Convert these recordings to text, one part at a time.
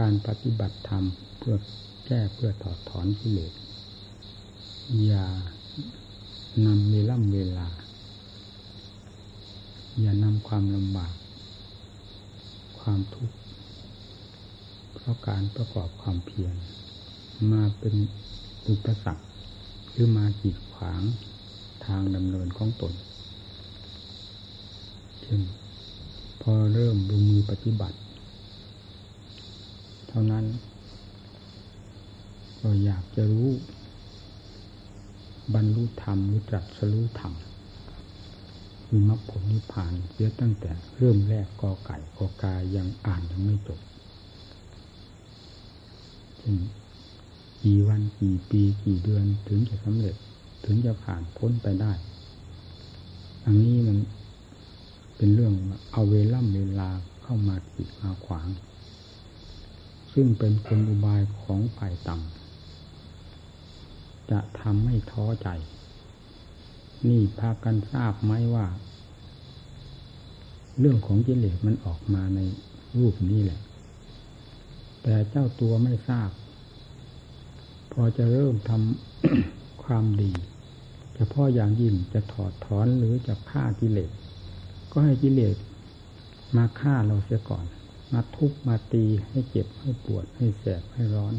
การปฏิบัติธรรมเพื่อแก้เพื่อถอดถอนกิเลสอย่านำเวลาอย่านำความลำบากความทุกข์เพราะการประกอบความเพียรมาเป็นอุปสรรคหรือมากีดขวางทางดำเนินของตนจึงพอเริ่มลงมือปฏิบัติเท่านั้นก็อยากจะรู้บรรลุธรรมหรือตรัสรู้ธรรมมีมรรคผลนิพพานเยอะตั้งแต่เริ่มแรกกอไก่กอกายังอ่านยังไม่จบถึงกี่วันกี่ปีกี่เดือนถึงจะสำเร็จถึงจะผ่านพ้นไปได้อันนี้มันเป็นเรื่องเอาเวลาเข้ามากีดมาขวางซึ่งเป็นกลอุบายของฝ่ายต่ำจะทำให้ท้อใจนี่พากันทราบไหมว่าเรื่องของกิเลสมันออกมาในรูปนี้แหละแต่เจ้าตัวไม่ทราบพอจะเริ่มทำ ความดีเฉพาะอย่างยิ่งจะถอดถอนหรือจะฆ่ากิเลสก็ให้กิเลสมาฆ่าเราเสียก่อนมาทุบมาตีให้เจ็บให้ปวดให้แสบให้ร้อน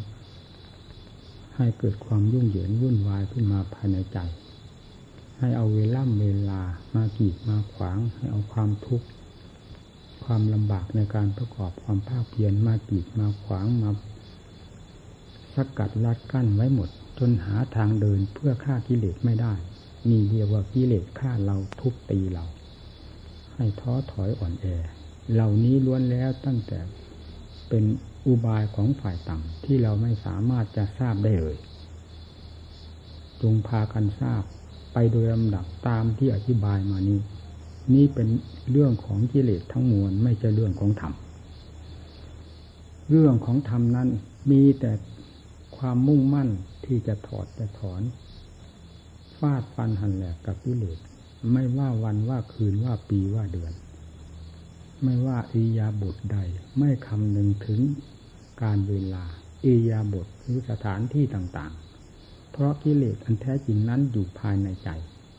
ให้เกิดความยุ่งเหยิงวุ่นวายขึ้นมาภายในใจให้เอาเวลามากีดมาขวางให้เอาความทุกข์ความลำบากในการประกอบความภาคเพียรมากีดมาขวางมาสกัดลัดกั้นไว้หมดจนหาทางเดินเพื่อฆ่ากิเลสไม่ได้นี่เรียกว่ากิเลสฆ่าเราทุบตีเราให้ท้อถอยอ่อนแอเหล่านี้ล้วนแล้วตั้งแต่เป็นอุบายของฝ่ายต่ำที่เราไม่สามารถจะทราบได้เลยจงพากันทราบไปโดยลำดับตามที่อธิบายมานี้นี่เป็นเรื่องของกิเลสทั้งมวลไม่ใช่เรื่องของธรรมเรื่องของธรรมนั้นมีแต่ความมุ่งมั่นที่จะถอดจะถอนฟาดฟันหันแหลกกับกิเลสไม่ว่าวันว่าคืนว่าปีว่าเดือนไม่ว่าอิยาบทใดไม่คำนึงถึงการเวลาอิยาบทหรือสถานที่ต่างๆเพราะกิเลสอันแท้จริงนั้นอยู่ภายในใจ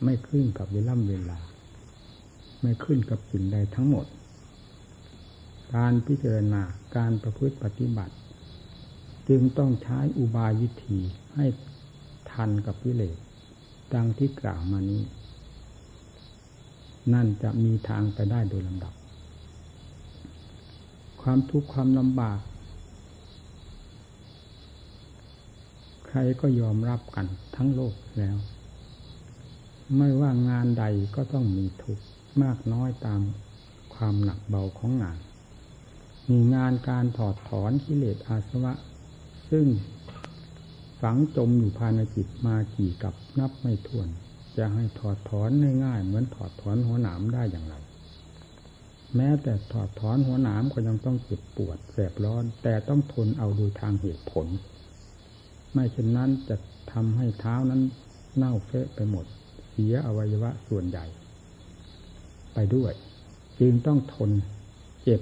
ไม่ขึ้นกับเวลาไม่ขึ้นกับสิ่งใดทั้งหมดการพิจารณาการประพฤติปฏิบัติจึงต้องใช้อุบายวิธีให้ทันกับกิเลสดังที่กล่าวมานี้นั่นจะมีทางไปได้โดยลำดับความทุกข์ความลำบากใครก็ยอมรับกันทั้งโลกแล้วไม่ว่างานใดก็ต้องมีทุกข์มากน้อยตามความหนักเบาของงานมีงานการถอดถอนกิเลสอาสวะซึ่งฝังจมอยู่ภายในจิตมากี่กับนับไม่ถ้วนจะให้ถอดถอนง่ายๆเหมือนถอดถอนหัวหนามได้อย่างไรแม้แต่ถอดถอนหัวหนามก็ยังต้องเจ็บปวดแสบร้อนแต่ต้องทนเอาโดยทางเหตุผลไม่เช่นนั้นจะทำให้เท้านั้นเน่าเฟะไปหมดเสียอวัยวะส่วนใหญ่ไปด้วยจึงต้องทนเจ็บ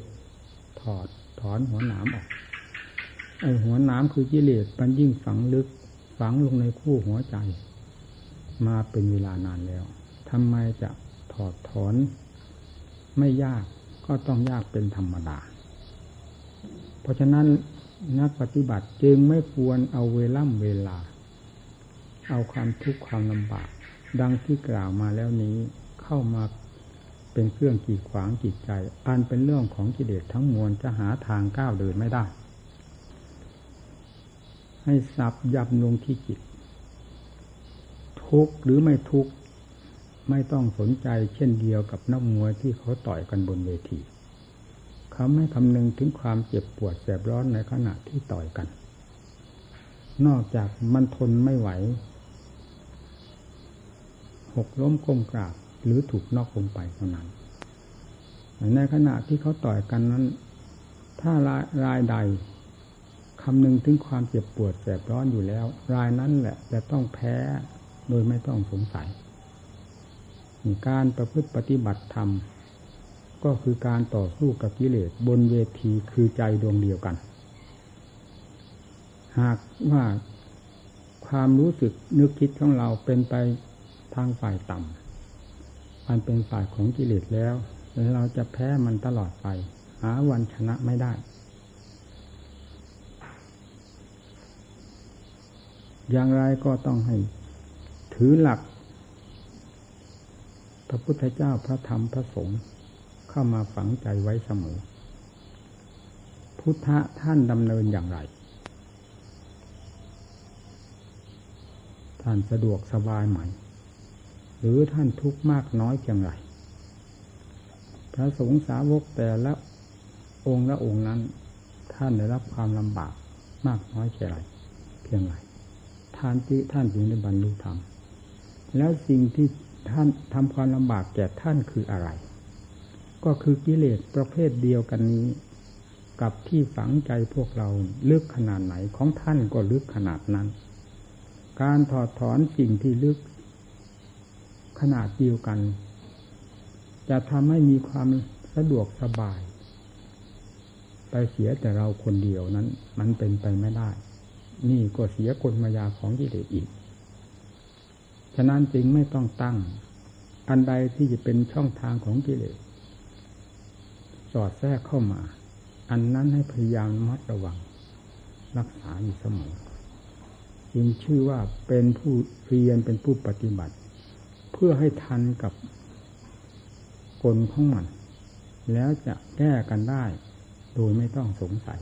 ถอดถอนหัวหนามออกไอ้หัวหนามคือกิเลสมันยิ่งฝังลึกฝังลงในคู่หัวใจมาเป็นเวลานานแล้วทำไมจะถอดถอนไม่ยากก็ต้องยากเป็นธรรมดาเพราะฉะนั้นนักปฏิบัติจึงไม่ควรเอาเวลาเอาความทุกข์ความลำบากดังที่กล่าวมาแล้วนี้เข้ามาเป็นเครื่องกีดขวางจิตใจอันเป็นเรื่องของกิเลสทั้งมวลจะหาทางก้าวเดินไม่ได้ให้สับยับลงที่จิตทุกข์หรือไม่ทุกข์ไม่ต้องสนใจเช่นเดียวกับนักมวยที่เขาต่อยกันบนเวทีเขาไม่คำนึงถึงความเจ็บปวดแสบร้อนในขณะที่ต่อยกันนอกจากมันทนไม่ไหวหกล้มก้มกราบหรือถูกนอกลงไปเท่านั้นในขณะที่เขาต่อยกันนั้นถ้ารายใดคำนึงถึงความเจ็บปวดแสบร้อนอยู่แล้วรายนั้นแหละจะต้องแพ้โดยไม่ต้องสงสัยการประพฤติปฏิบัติธรรมก็คือการต่อสู้กับกิเลสบนเวทีคือใจดวงเดียวกัน หากว่าความรู้สึกนึกคิดของเราเป็นไปทางฝ่ายต่ำมันเป็นฝ่ายของกิเลสแล้วเราจะแพ้มันตลอดไปหาวันชนะไม่ได้อย่างไรก็ต้องให้ถือหลักพระพุทธเจ้าพระธรรมพระสงฆ์เข้ามาฝังใจไว้เสมอพุทธะท่านดำเนินอย่างไรท่านสะดวกสบายไหมหรือท่านทุกข์มากน้อยเพียงไรพระสงฆ์สาวกแต่ละองค์ละองค์นั้นท่านได้รับความลำบากมากน้อยเพียงไรท่านจึงได้บรรลุธรรมแล้วสิ่งที่ท่านทำความลำบากแก่ท่านคืออะไรก็คือกิเลสประเภทเดียวกันนี้กับที่ฝังใจพวกเราลึกขนาดไหนของท่านก็ลึกขนาดนั้นการถอดถอนสิ่งที่ลึกขนาดเดียวกันจะทำให้มีความสะดวกสบายไปเสียแต่เราคนเดียวนั้นมันเป็นไปไม่ได้นี่ก็เสียกลมายาของกิเลสอีกฉะนั้นจึงไม่ต้องตั้งอันใดที่จะเป็นช่องทางของกิเลสสอดแทรกเข้ามาอันนั้นให้พยายามระมัดระวังรักษาอยู่เสมอจึงชื่อว่าเป็นผู้เรียนเป็นผู้ปฏิบัติเพื่อให้ทันกับกลของมันแล้วจะแก้กันได้โดยไม่ต้องสงสัย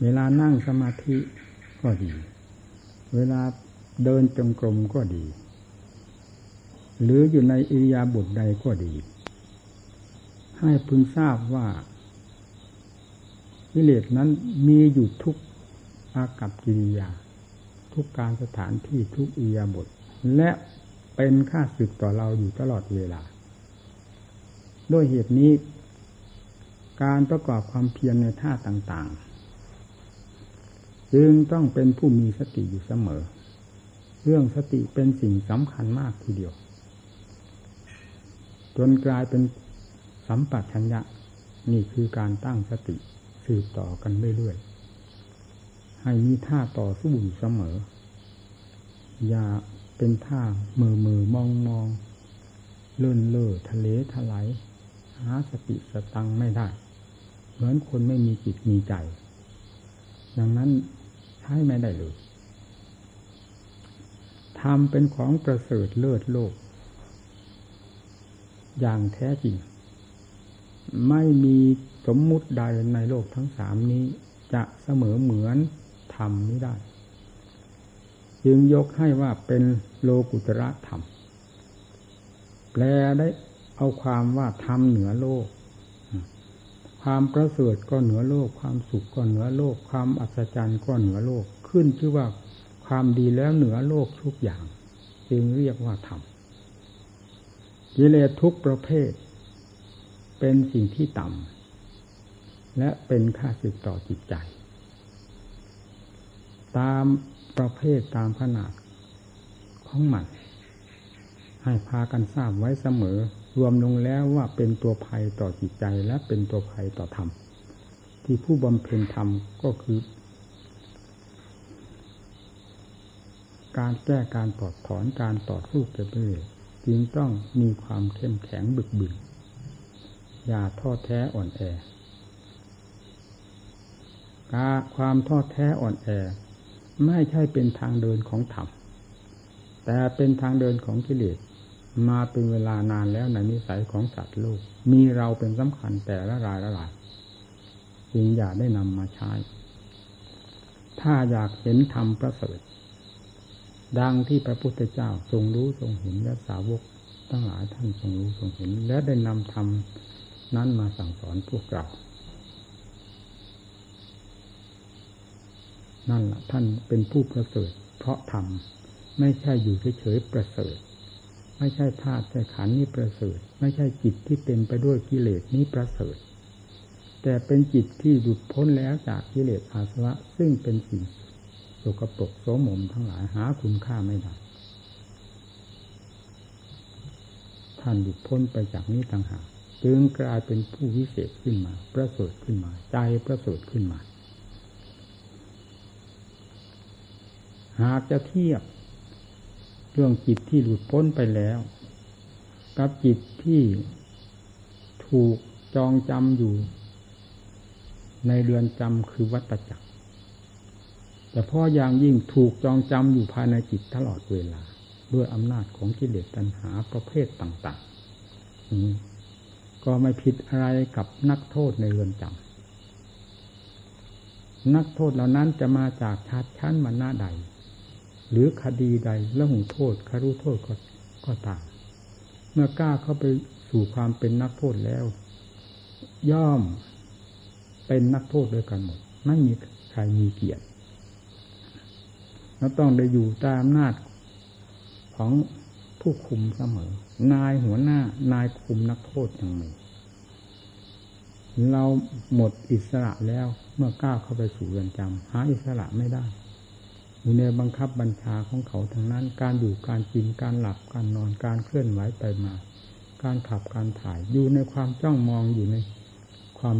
เวลานั่งสมาธิก็ดีเวลาเดินจงกรมก็ดีหรืออยู่ในอิริยาบถใดก็ดีให้พึงทราบว่ากิเลสนั้นมีอยู่ทุกอากัปกิริยาทุกการสถานที่ทุกอิริยาบถและเป็นข้าศึกต่อเราอยู่ตลอดเวลาด้วยเหตุนี้การประกอบความเพียรในท่าต่างๆจึงต้องเป็นผู้มีสติอยู่เสมอเรื่องสติเป็นสิ่งสำคัญมากทีเดียวจนกลายเป็นสัมปชัญญะนี่คือการตั้งสติสืบต่อกันเรื่อยๆให้มีท่าต่อสู้อยู่เสมออย่าเป็นท่ามือมองเลื่อนเล่อทะเลทลายหาสติสตังไม่ได้เหมือนคนไม่มีจิตมีใจดังนั้นใช้ไม่ได้เลยธรรมเป็นของประเสริฐเลิศโลกอย่างแท้จริงไม่มีสมมุติใดในโลกทั้งสามนี้จะเสมอเหมือนธรรมนี้ได้จึงยกให้ว่าเป็นโลกุตระธรรมแปลได้เอาความว่าธรรมเหนือโลกความประเสริฐก็เหนือโลกความสุขก็เหนือโลกความอัศจรรย์ก็เหนือโลกขึ้นชื่อว่าความดีแล้วเหนือโลกทุกอย่างจึงเรียกว่าธรรมกิเลสทุกประเภทเป็นสิ่งที่ต่ำและเป็นข้าศึกต่อจิตใจตามประเภทตามขนาดของมันให้พากันทราบไว้เสมอรวมลงแล้วว่าเป็นตัวภัยต่อจิตใจและเป็นตัวภัยต่อธรรมที่ผู้บำเพ็ญธรรมก็คือการแก้การถอดถอนการต่อสู้ไปเรื่อยจึงต้องมีความเข้มแข็งบึกบึนอย่าท้อแท้อ่อนแอความท้อแท้อ่อนแอไม่ใช่เป็นทางเดินของธรรมแต่เป็นทางเดินของกิเลสมาเป็นเวลานานแล้วในนิสัยของสัตว์โลกมีเราเป็นสำคัญแต่ละรายละรายจึงอย่าได้นำมาใช้ถ้าอยากเห็นธรรมประเสริฐดังที่พระพุทธเจ้าทรงรู้ทรงเห็นและสาวกทั้งหลายท่านทรงรู้ทรงเห็นและได้นำธรรมนั้นมาสั่งสอนพวกเรานั่นแหละท่านเป็นผู้ประเสริฐเพราะธรรมไม่ใช่อยู่เฉยๆประเสริฐไม่ใช่ธาตุใช่ขันธ์นี้ประเสริฐไม่ใช่จิตที่เต็มไปด้วยกิเลสนี้ประเสริฐแต่เป็นจิตที่หลุดพ้นแล้วจากกิเลสอาสวะซึ่งเป็นสิ่งสกปรกโสมมทั้งหลายหาคุณค่าไม่ได้ท่านหลุดพ้นไปจากนี้ต่างหากจึงกลายเป็นผู้วิเศษขึ้นมาประเสริฐขึ้นมาใจประเสริฐขึ้นมา หากจะเทียบเรื่องจิตที่หลุดพ้นไปแล้วกับจิตที่ถูกจองจำอยู่ในเรือนจำคือวัฏจักรแต่พ่ออย่างยิ่งถูกจองจำอยู่ภายในจิตตลอดเวลาด้วยอำนาจของกิเลสตัณหาประเภทต่างๆก็ไม่ผิดอะไรกับนักโทษในเรือนจำนักโทษเหล่านั้นจะมาจากชาติชั้นวรรณะใดหรือคดีใดละหุโทษคารุโทษก็ต่างเมื่อกล้าเข้าไปสู่ความเป็นนักโทษแล้วย่อมเป็นนักโทษด้วยกันหมดไม่มีใครมีเกียรติและต้องได้อยู่ตามอำนาจของผู้คุมเสมอนายหัวหน้านายคุมนักโทษอย่างนี้เราหมดอิสระแล้วเมื่อก้าวเข้าไปสู่เรือนจำหาอิสระไม่ได้อยู่ในบังคับบัญชาของเขาทางนั้นการอยู่การกินการหลับการนอนการเคลื่อนไหวไปมาการขับการถ่ายอยู่ในความจ้องมองอยู่ในความ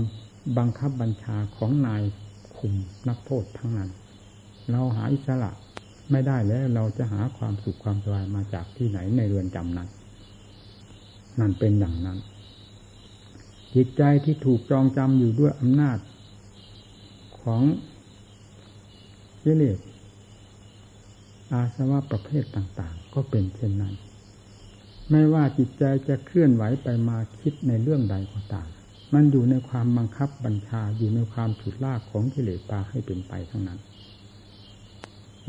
บังคับบัญชาของนายคุมนักโทษทั้งนั้นเราหาอิสระไม่ได้แล้วเราจะหาความสุขความสบายมาจากที่ไหนในเรือนจำนั้นนั่นเป็นอย่างนั้นจิตใจที่ถูกจองจำอยู่ด้วยอำนาจของกิเลสอาสวะประเภทต่างๆก็เป็นเช่นนั้นไม่ว่าจิตใจจะเคลื่อนไหวไปมาคิดในเรื่องใดก็ตามมันอยู่ในความบังคับบัญชาอยู่ในความฉุดลากของกิเลสพาให้เป็นไปทั้งนั้น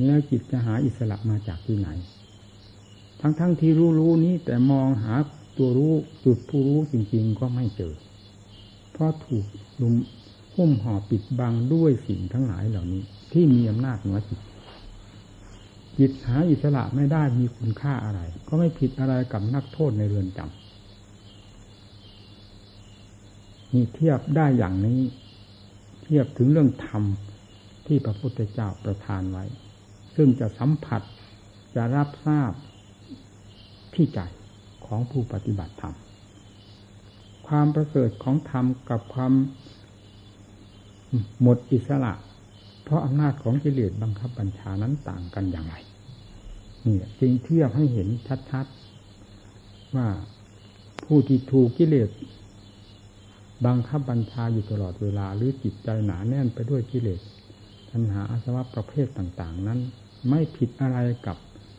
แล้วจิตจะหาอิสระมาจากที่ไหนทั้งที่รู้นี้แต่มองหาตัวรู้จุดผู้รู้จริงๆก็ไม่เจอเพราะถูกลุมหุ้มห่อปิดบังด้วยสิ่งทั้งหลายเหล่านี้ที่มีอำนาจเหนือจิตจิตหาอิสระไม่ได้มีคุณค่าอะไรก็ไม่ผิดอะไรกับนักโทษในเรือนจำนี่เทียบได้อย่างนี้เทียบถึงเรื่องธรรมที่พระพุทธเจ้าประทานไว้ซึ่งจะสัมผัสจะรับทราบที่ใจของผู้ปฏิบัติธรรมความประเสริฐของธรรมกับความหมดอิสระเพราะอำนาจของกิเลสบังคับบัญชานั้นต่างกันอย่างไรนี่จึงเทียบให้เห็นชัดๆว่าผู้ที่ถูกกิเลสบังคับบัญชาอยู่ตลอดเวลาหรือจิตใจหนาแน่นไปด้วยกิเลสปัญหาอาสวะประเภทต่างๆนั้นไม่ผิดอะไรกับ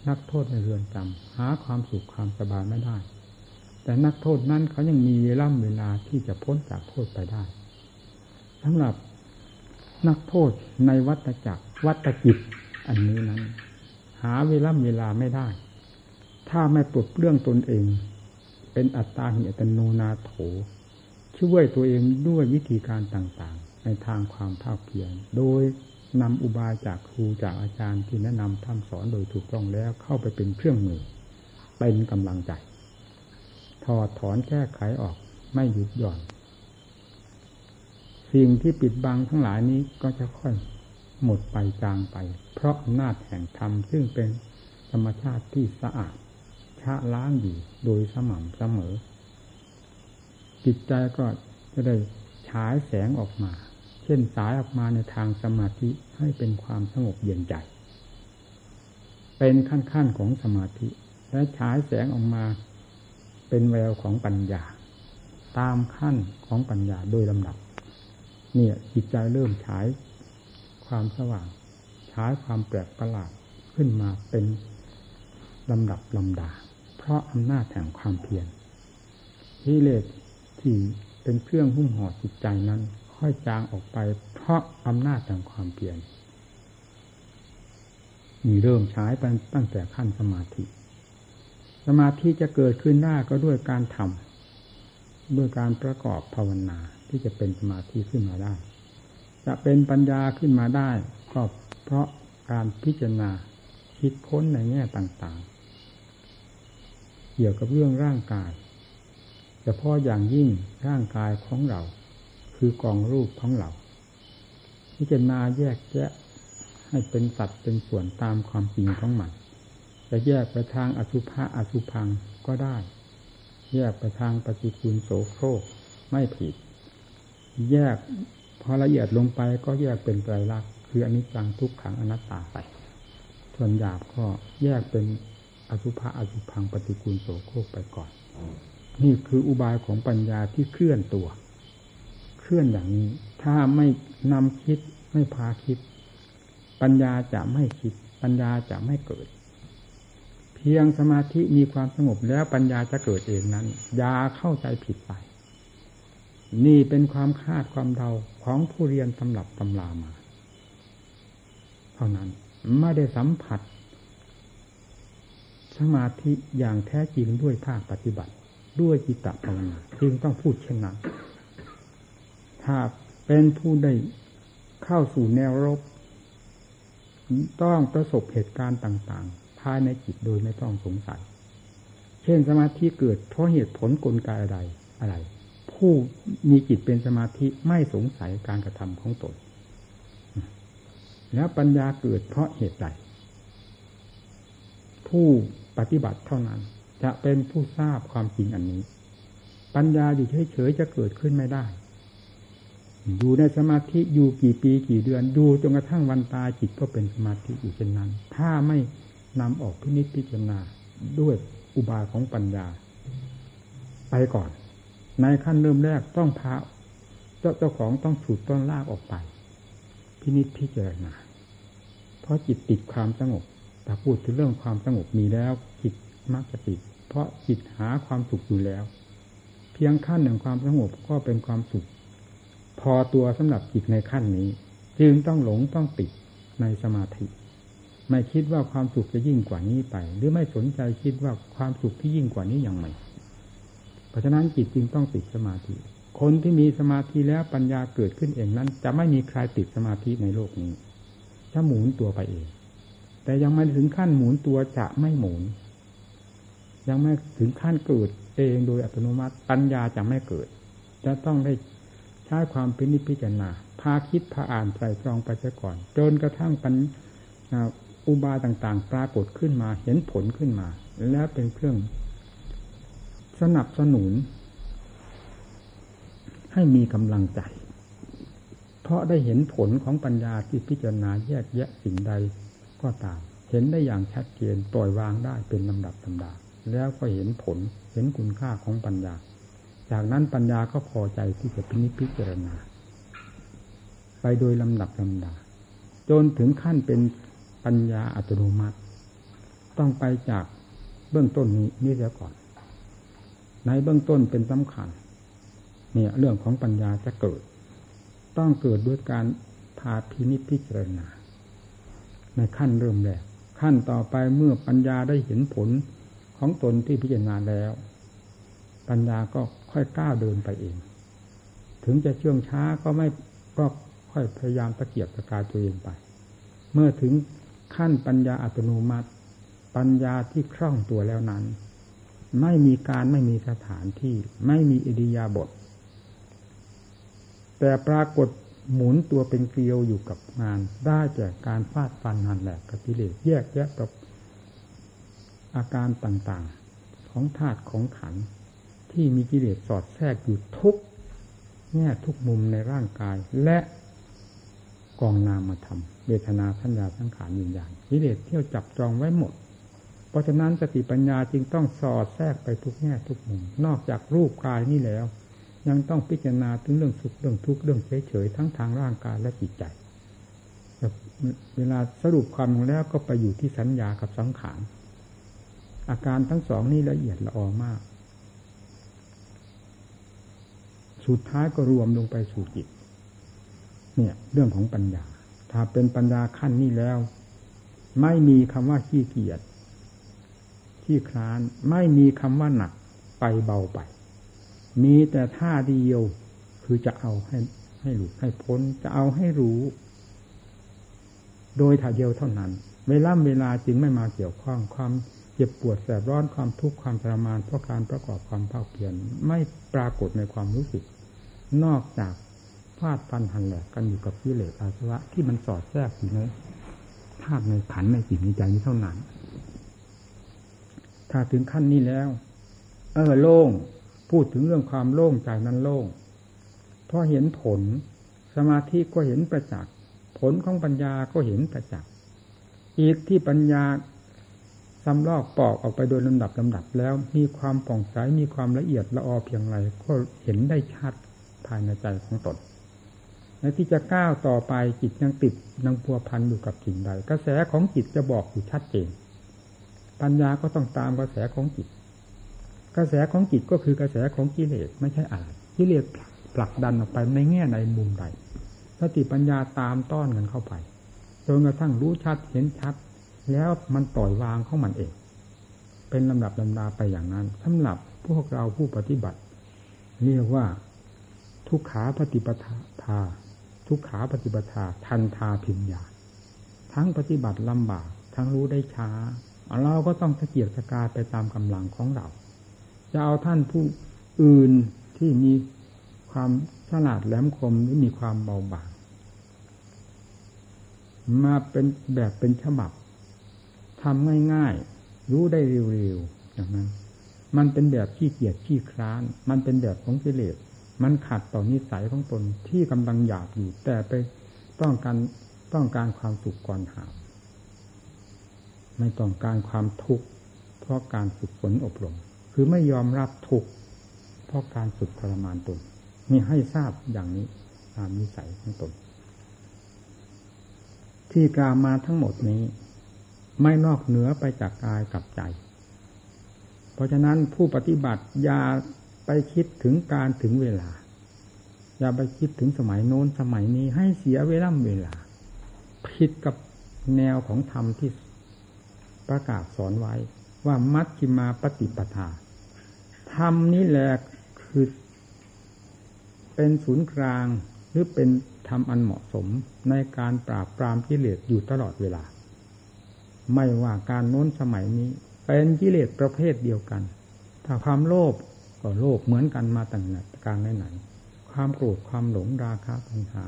นักโทษในเรือนจำหาความสุขความสบายไม่ได้แต่นักโทษนั้นเขายังมีเวลาที่จะพ้นจากโทษไปได้สำหรับนักโทษในวัฏจักรวัฏจิตอันนี้นั้นหาเวลาไม่ได้ถ้าไม่ปลดเปลื้องตนเองเป็นอัตตาหิอัตโนนาโถช่วยตัวเองด้วยวิธีการต่างๆในทางความภาคเพียรโดยนำอุบายจากครูจากอาจารย์ที่แนะนำทำสอนโดยถูกต้องแล้วเข้าไปเป็นเครื่องมือเป็นกำลังใจถอดถอนแก้ไขออกไม่หยุดหย่อนสิ่งที่ปิดบังทั้งหลายนี้ก็จะค่อยหมดไปจางไปเพราะอำนาจแห่งธรรมซึ่งเป็นธรรมชาติที่สะอาดชะล้างอยู่โดยสม่ำเสมอจิตใจก็จะได้ฉายแสงออกมาเช่นสายออกมาในทางสมาธิให้เป็นความสงบเย็นใจเป็นขั้นของสมาธิและฉายแสงออกมาเป็นแววของปัญญาตามขั้นของปัญญาโดยลำดับเนี่ยจิตใจเริ่มฉายความสว่างฉายความแปลกประหลาดขึ้นมาเป็นลำดับลำดาเพราะอำนาจแห่งความเพียรกิเลสที่เป็นเครื่องหุ้มห่อจิตใจนั้นค่อยจางออกไปเพราะอำนาจแห่งความเพียรมีเริ่มฉายไปตั้งแต่ขั้นสมาธิจะเกิดขึ้นได้ก็ด้วยการทำด้วยการประกอบภาวนาที่จะเป็นสมาธิขึ้นมาได้จะเป็นปัญญาขึ้นมาได้ก็เพราะการพิจารณาคิดค้นในแง่ต่างๆเกี่ยวกับเรื่องร่างกายแต่พออย่างยิ่งร่างกายของเราคือกองรูปของเราพิจารณาแยกแยะให้เป็นสัดเป็นส่วนตามความจริงของมันจะแยกไปทางอสุภะอสุภังก็ได้แยกไปทางปฏิกูลโสโครกไม่ผิดแยกพอละเอียดลงไปก็แยกเป็นไตรลักษณ์คืออนิจจังทุกขังอนัตตาไป ส่วนหยาบก็แยกเป็นอสุภะอสุพังปฏิกูลโสโครกไปก่อนนี่คืออุบายของปัญญาที่เคลื่อนตัวเคลื่อนอย่างนี้ถ้าไม่นำคิดไม่พาคิดปัญญาจะไม่คิดปัญญาจะไม่เกิดเพียงสมาธิมีความสงบแล้วปัญญาจะเกิดเองนั้นอย่าเข้าใจผิดไปนี่เป็นความคาดความเดาของผู้เรียนตำรับตำรามาเท่านั้นไม่ได้สัมผัสสมาธิอย่างแท้จริงด้วยภาคปฏิบัติด้วยจิตตภาวนาจึงต้องพูดเช่นนั้นถ้าเป็นผู้ได้เข้าสู่แนวรบต้องประสบเหตุการณ์ต่างๆภายในจิตโดยไม่ต้องสงสัยเช่นสมาธิเกิดเพราะเหตุผลกลไกอะไรผู้มีจิตเป็นสมาธิไม่สงสัยการกระทำของตนแล้วปัญญาเกิดเพราะเหตุใดผู้ปฏิบัติเท่านั้นจะเป็นผู้ทราบความจริงอันนี้ปัญญาอยู่เฉยๆจะเกิดขึ้นไม่ได้อยู่ในสมาธิอยู่กี่ปีกี่เดือนดูจนกระทั่งวันตายจิตก็เป็นสมาธิอยู่เช่นนั้นถ้าไม่นำออกพินิจพิจารณาด้วยอุบายของปัญญาไปก่อนในขั้นเริ่มแรกต้องพาเจ้าของต้องฉุดต้นลากออกไปพินิจพิจารณาเพราะจิตติดความสงบถ้าพูดถึงเรื่องความสงบมีแล้วจิตมักจะติดเพราะจิตหาความสุขอยู่แล้วเพียงขั้นหนึ่งความสงบก็เป็นความสุขพอตัวสำหรับจิตในขั้นนี้จึงต้องหลงต้องติดในสมาธิไม่คิดว่าความสุขจะยิ่งกว่านี้ไปหรือไม่สนใจคิดว่าความสุขที่ยิ่งกว่านี้ยังไงเพราะฉะนั้นจิตจึงต้องติดสมาธิคนที่มีสมาธิแล้วปัญญาเกิดขึ้นเองนั้นจะไม่มีใครติดสมาธิในโลกนี้ถ้าหมุนตัวไปเองแต่ยังไม่ถึงขั้นหมุนตัวจะไม่หมุนยังไม่ถึงขั้นเกิดเองโดยอัตโนมัติปัญญาจะไม่เกิดจะต้องได้ใช้ความพินิจพิจารณาพาคิดพาอ่านไตร่ตรองไปซะก่อนจนกระทั่งปัญอุบายต่างๆปรากฏขึ้นมาเห็นผลขึ้นมาและเป็นเครื่องสนับสนุนให้มีกำลังใจเพราะได้เห็นผลของปัญญาที่พิจารณาแยกแยะสิ่งใดก็ตามเห็นได้อย่างชัดเจนปล่อยวางได้เป็นลำดับธรรมดาแล้วก็เห็นผลเห็นคุณค่าของปัญญาจากนั้นปัญญาก็พอใจที่จะพินิจพิจารณาไปโดยลำดับลำดาจนถึงขั้นเป็นปัญญาอัตโนมัติต้องไปจากเบื้องต้นนี้เสียก่อนในเบื้องต้นเป็นสำคัญเนี่ยเรื่องของปัญญาจะเกิดต้องเกิดด้วยการพาพินิจพิจารณาในขั้นเริ่มแรกขั้นต่อไปเมื่อปัญญาได้เห็นผลของตนที่พิจารณาแล้วปัญญาก็ค่อยก้าวเดินไปเองถึงจะเชื่องช้าก็ไม่ก็ค่อยพยายามตะเกียบตะกายตัวเองไปเมื่อถึงขั้นปัญญาอัตโนมัติปัญญาที่คล่องตัวแล้วนั้นไม่มีการไม่มีสถานที่ไม่มีอิริยาบถแต่ปรากฏหมุนตัวเป็นเกลียวอยู่กับงานได้จากการฟาดฟันหันแหลกกับกิเลสแยกแยะกับอาการต่างๆของธาตุของขันธ์ที่มีกิเลสสอดแทรกอยู่ทุกแง่ทุกมุมในร่างกายและกองนามธรรมเวทนาสัญญาสังขารวิญญาณกิเลสเที่ยวจับจองไว้หมดเพราะฉะนั้นสติปัญญาจึงต้องสอดแทรกไปทุกแง่ทุกมุมนอกจากรูปกายนี่แล้วยังต้องพิจารณาถึงเรื่องสุขเรื่องทุกข์เรื่องเฉยๆทั้งทางร่างกายและจิตใจเวลาสรุปความลงแล้วก็ไปอยู่ที่สัญญากับสังขารอาการทั้งสองนี้ละเอียดละออมากสุดท้ายก็รวมลงไปสู่จิตเนี่ยเรื่องของปัญญาถ้าเป็นปัญญาขั้นนี้แล้วไม่มีคำว่าขี้เกียจขี้คลานไม่มีคำว่าหนักไปเบาไปมีแต่ท่าเดียวคือจะเอาให้หลุดให้พ้นจะเอาให้รู้โดยท่าเดียวเท่านั้นเวลาจึงไม่มาเกี่ยวข้องความเจ็บปวดแสบร้อนความทุกข์ความทรมานเพราะการประกอบความภาคเพียรไม่ปรากฏในความรู้สึกนอกจากฟาดฟันหันแหลกกันอยู่กับกิเลสอาสวะที่มันสอดแทรกอยู่ในธาตุในขันธ์ในจิตในใจนี้เท่านั้นถ้าถึงขั้นนี้แล้วโล่งพูดถึงเรื่องความโล่งใจนั้นโล่งพอเห็นผลสมาธิก็เห็นประจักษ์ผลของปัญญาก็เห็นประจักษ์ อีกที่ปัญญาซ้ำลอกปอกออกไปโดยลำดับแล้วมีความป่องใสมีความละเอียดละออเพียงไรก็เห็นได้ชัดภายในใจของตนและที่จะก้าวต่อไปจิตยังติดยังพัวพันอยู่กับสิ่งใดกระแสของจิตจะบอกอยู่ชัดเจนปัญญาก็ต้องตามกระแสของจิตกระแสของจิตก็คือกระแสของกิเลสไม่ใช่อะไรกิเลสผลักดันออกไปในแง่ใดมุมใดสติปัญญาตามต้อนกันเข้าไปจนกระทั่งรู้ชัดเห็นชัดแล้วมันปล่อยวางของมันเองเป็นลำดับลำดาไปอย่างนั้นสำหรับพวกเราผู้ปฏิบัติเรียกว่าทุกขาปฏิปทาทุกขาปฏิปทาทันทาพิญญาทั้งปฏิบัติลำบากทั้งรู้ได้ช้าเราก็ต้องตะเกียกตะกายไปตามกำลังของเราจะเอาท่านผู้อื่นที่มีความฉลาดแหลมคมหรือมีความเบาบางมาเป็นแบบเป็นฉบับทำง่ายๆรู้ได้เร็วๆอย่างนั้นมันเป็นแบบขี้เกียจขี้คร้านมันเป็นแบบของกิเลสมันขัดต่อนิสัยของตนที่กำลังหยาบอยู่แต่ไปต้องการความสุขก่อนหาไม่ต้องการความทุกข์เพราะการฝึกฝนอบรมคือไม่ยอมรับทุกข์เพราะการฝึกทรมานตนมีให้ทราบอย่างนี้ตามนิสัยของตนที่กล่าวมาทั้งหมดนี้ไม่นอกเหนือไปจากกายกับใจเพราะฉะนั้นผู้ปฏิบัติอย่าไปคิดถึงการถึงเวลาอย่าไปคิดถึงสมัยโน้นสมัยนี้ให้เสียเวลาผิดกับแนวของธรรมที่ประกาศสอนไว้ว่ามัชฌิมาปฏิปทาธรรมนี้แหละคือเป็นศูนย์กลางหรือเป็นธรรมอันเหมาะสมในการปราบปรามกิเลสอยู่ตลอดเวลาไม่ว่าการโน้นสมัยนี้เป็นกิเลสประเภทเดียวกันถ้าความโลภก็โลภเหมือนกันมาตั้งแต่การไหนๆความโกรธความหลงราคะตัณหา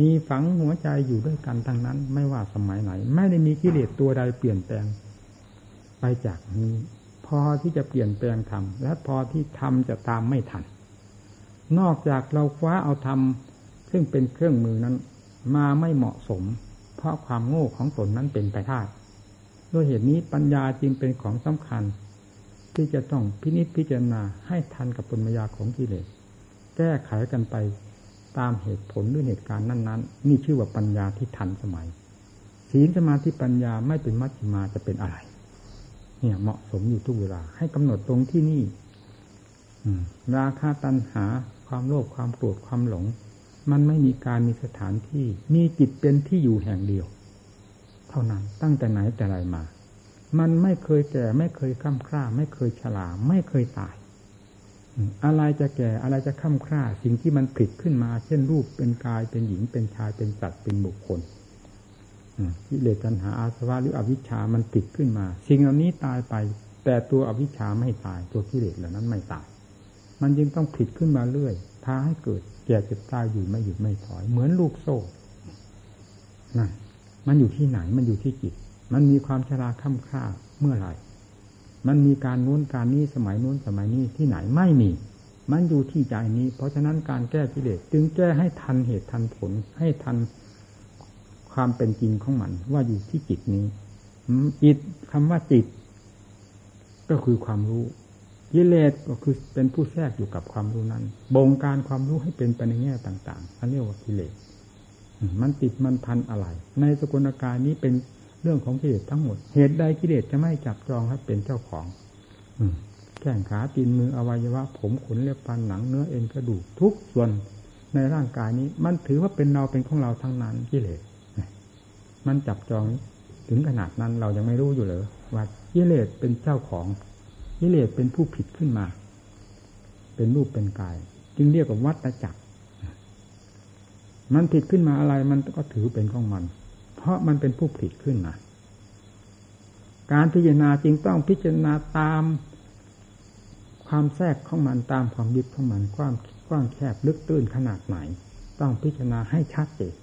มีฝังหัวใจอยู่ด้วยกันทั้งนั้นไม่ว่าสมัยไหนไม่ได้มีกิเลสตัวใดเปลี่ยนแปลงไปจากนี้พอที่จะเปลี่ยนแปลงธรรมและพอที่ธรรมจะตามไม่ทันนอกจากเราคว้าเอาธรรมซึ่งเป็นเครื่องมือนั้นมาไม่เหมาะสมเพราะความโง่ของตนนั้นเป็นไปได้ด้วยเหตุนี้ปัญญาจึงเป็นของสำคัญที่จะต้องพินิจพิจารณาให้ทันกับปัญญาของกิเลสแก้ไขกันไปตามเหตุผลด้วยเหตุการณ์นั้นๆนี่ชื่อว่าปัญญาที่ทันสมัยศีลสมาธิปัญญาไม่เป็นมัชฌิมาจะเป็นอะไรเนี่ยเหมาะสมอยู่ทุกเวลาให้กำหนดตรงที่นี่ราคะตัณหาความโลภความโกรธความหลงมันไม่มีการมีสถานที่มีจิตเป็นที่อยู่แห่งเดียวเท่านั้นตั้งแต่ไหนแต่ไรมามันไม่เคยแก่ไม่เคยค่ำคร่าไม่เคยชราไม่เคยตายอะไรจะแก่อะไรจะค่ำคร่าสิ่งที่มันผิดขึ้นมาเช่นรูปเป็นกายเป็นหญิงเป็นชายเป็นสัตว์เป็นบุคคลกิเลสตัณหาอาสวะหรืออวิชชามันผิดขึ้นมาสิ่งเหล่านี้ตายไปแต่ตัวอวิชชาไม่ตายตัวกิเลสเหล่านั้นไม่ตายมันจึงต้องผิดขึ้นมาเรื่อยท้าให้เกิดแก่เจ็บตายอยู่ไม่หยุดไม่ถอยเหมือนลูกโซ่นั่นมันอยู่ที่ไหนมันอยู่ที่จิตมันมีความชราค่ำคร่าเมื่อไหร่มันมีการโน้นการนี้สมัยโน้นสมัยนี้ที่ไหนไม่มีมันอยู่ที่ใจนี้เพราะฉะนั้นการแก้กิเลสจึงแก้ให้ทันเหตุทันผลให้ทันความเป็นจริงของมันว่าอยู่ที่จิตนี้จิตคำว่าจิตก็คือความรู้กิเลสก็คือเป็นผู้แทรกอยู่กับความรู้นั้นบงการความรู้ให้เป็นไปในแง่ต่างๆเขาเรียกว่ากิเลสมันติดมันพันอะไรในสกลกายนี้เป็นเรื่องของกิเลสทั้งหมดเหตุใดกิเลสจะไม่จับจองให้เป็นเจ้าของแข้งขาตีนมืออวัยวะผมขนเล็บฟันหนังเนื้อเอ็นกระดูกทุกส่วนในร่างกายนี้มันถือว่าเป็นเราเป็นของเราทั้งนั้นกิเลสมันจับจองถึงขนาดนั้นเรายังไม่รู้อยู่เหรอว่ากิเลสเป็นเจ้าของกิเลสเป็นผู้ผิดขึ้นมาเป็นรูปเป็นกายจึงเรียกว่าวัฏจักรมันผิดขึ้นมาอะไรมันก็ถือเป็นของมันเพราะมันเป็นผู้ผิดขึ้นมาการพิจารณาจึงต้องพิจารณาตามความแทรกของมันตามความยึดของมันกว้างแคบลึกตื้นขนาดไหนต้องพิจารณาให้ชัดเจน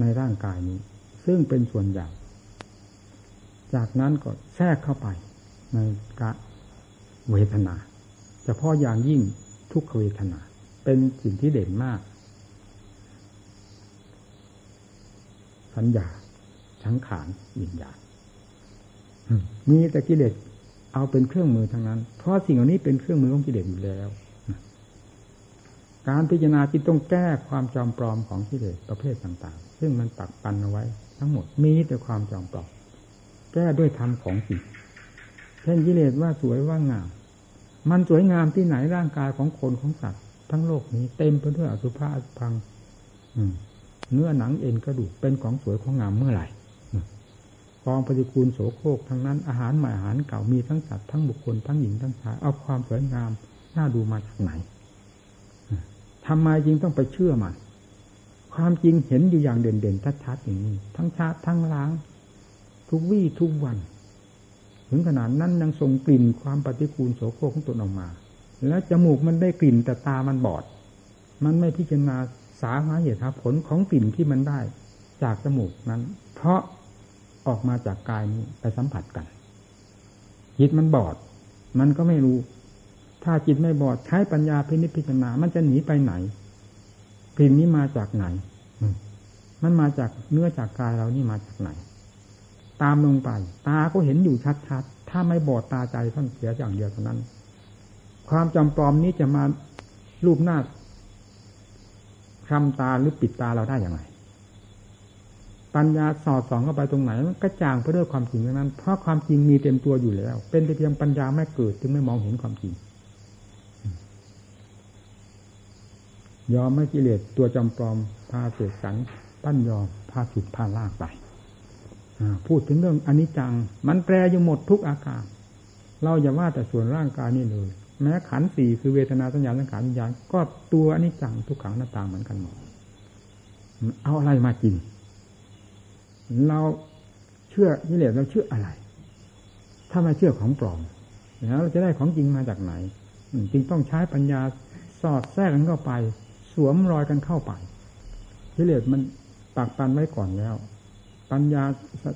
ในร่างกายนี้ซึ่งเป็นส่วนใหญ่จากนั้นก็แทรกเข้าไปในกะเวทนาเฉพาะอย่างยิ่งทุกขเวทนาเป็นสิ่งที่เด่นมากสัญญา สังขารวิญญาณมีแต่กิเลสเอาเป็นเครื่องมือทั้งนั้นเพราะสิ่งเหล่านี้เป็นเครื่องมือของกิเลสอยู่แล้วการพิจารณาที่ต้องแก้ความจอมปลอมของกิเลสประเภทต่างๆซึ่งมันปักปันเอาไว้ทั้งหมดมีแต่ความจอมปลอมแก้ด้วยธรรมของจิตเช่นกิเลสว่าสวยว่างามมันสวยงามที่ไหนร่างกายของคนของสัตว์ทั้งโลกนี้เต็มไปด้วยอสุภะอสุพังเนื้อหนังเอ็นกระดูกเป็นของสวยของงามเมื่อไหร่กองปฏิกูลโสโครกทั้งนั้นอาหารใหม่อาหารเก่ามีทั้งสัตว์ทั้งบุคคลทั้งหญิงทั้งชายเอาความสวยงามน่าดูมาจากไหนทำไมจึงต้องไปเชื่อมันความจริงเห็นอยู่อย่างเด่นๆชัดๆอย่างนี้ทั้งชาติทั้งล้างทุกวี่ทุกวันถึงขนาดนั้นยังส่งกลิ่นความปฏิกูลโสโครกของตนออกมาแล้วจมูกมันได้กลิ่นแต่ตามันบอดมันไม่พิจารณาสาเหตุผลของกลิ่นที่มันได้จากจมูกนั้นเพราะออกมาจากกายนี้ไปสัมผัสกันจิตมันบอดมันก็ไม่รู้ถ้าจิตไม่บอดใช้ปัญญาพินิจพิจารณามันจะหนีไปไหนกลิ่นนี้มาจากไหนมันมาจากเนื้อจากกายเรานี่มาจากไหนตามลงไปตาก็เห็นอยู่ชัดๆถ้าไม่บอดตาใจท่านเสียอย่างเดียวเท่านั้นความจำปลอมนี้จะมารูปหน้าคำตาหรือปิดตาเราได้อย่างไรปัญญาสอดส่องเข้าไปตรงไหนมันกระจ่างไปด้วยความจริงทั้งนั้นเพราะความจริงมีเต็มตัวอยู่แล้วเป็นแต่เพียงปัญญาไม่เกิดจึงไม่มองเห็นความจริงยอมไม่กิเลสตัวจำปลอมพาเสกสรรปั้นยอมพาฉุดพาลากไปพูดถึงเรื่องอนิจจังมันแปรอยู่หมดทุกอาการเราอย่าว่าแต่ส่วนร่างกายนี่เลยแม้ขันธ์4คือเวทนาสัญญาสังขารวิญญาณก็ตัวอนิจจังทุกขังหน้าต่างเหมือนกันหมดเอาอะไรมากินเราเชื่อกิเลสเราเชื่ออะไรถ้าไม่เชื่อของปลอมแล้วเราจะได้ของจริงมาจากไหนจึงต้องใช้ปัญญาสอดแทรกกันเข้าไปสวมรอยกันเข้าไปกิเลสมันปักปันไว้ก่อนแล้วปัญญา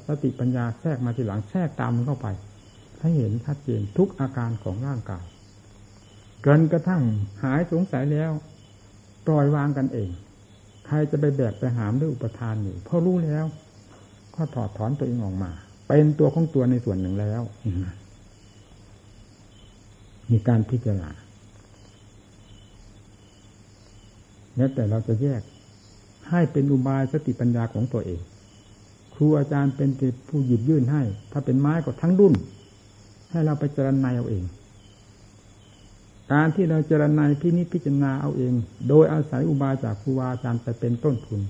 สติปัญญาแทรกมาทีหลังแทรกตามมันเข้าไปให้เห็นชัดเจนทุกอาการของร่างกายจนกระทั่งหายสงสัยแล้วปล่อยวางกันเองใครจะไปแบกไปหามด้วยอุปทานอยู่เพราะรู้แล้วก็ถอดถอนตัวเองออกมาเป็นตัวของตัวในส่วนหนึ่งแล้วมีการพิจารณาเนี่ยแต่เราจะแยกให้เป็นอุบายสติปัญญาของตัวเองครูอาจารย์เป็นผู้หยิบยื่นให้ถ้าเป็นไม้ก็ทั้งดุ้นให้เราไปเจริญในเอาเองการที่เราเจริญในพินิจพิจารณาเอาเองโดยอาศัยอุบายจากครูอาจารย์ไปเป็นต้นทุน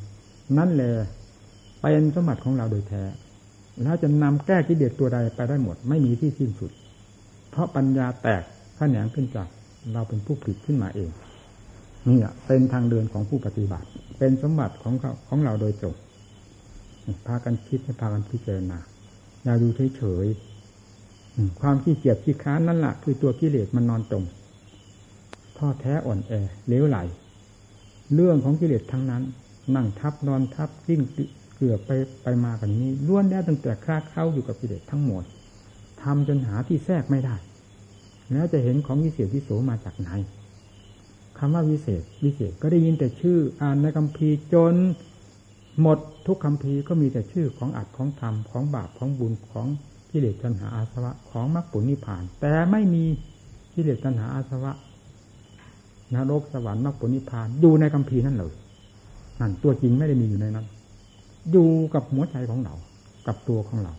นั่นแหละเป็นสมบัติของเราโดยแท้แล้วจะนำแก้กิเลสตัวใดไปได้หมดไม่มีที่สิ้นสุดเพราะปัญญาแตกแขนงขึ้นจากเราเป็นผู้ผลิตขึ้นมาเองนี่แหละเป็นทางเดินของผู้ปฏิบัติเป็นสมบัติของเราโดยตรงพากันคิดพากันพิจารณาอย่าดูเฉยๆความขี้เกียจขี้ค้านนั่นแหละคือตัวกิเลสมันนอนจมท้อแท้อ่อนแอเหลวไหลเรื่องของกิเลสทั้งนั้นนั่งทับนอนทับดิ้นเกลือกไปมากันนี้ล้วนแล้วตั้งแต่คลาดเคล้าอยู่กับกิเลสทั้งหมดทำจนหาที่แทรกไม่ได้แล้วจะเห็นของวิเศษวิโสมาจากไหนคำว่าวิเศษวิเศษก็ได้ยินแต่ชื่ออ่านในคัมภีร์จนหมดทุกคัมภีร์ก็มีแต่ชื่อของอัตของธรรมของบาปของบุญของกิเลสตัณหาอาสวะของมรรคผลนิพพานแต่ไม่มีกิเลสตัณหาอาสวะนรกสวรรค์มรรคผลนิพพานอยู่ในคัมภีร์นั่นเลยนั่นตัวจริงไม่ได้มีอยู่ในนั้นอยู่กับหัวใจของเรากับตัวของเรา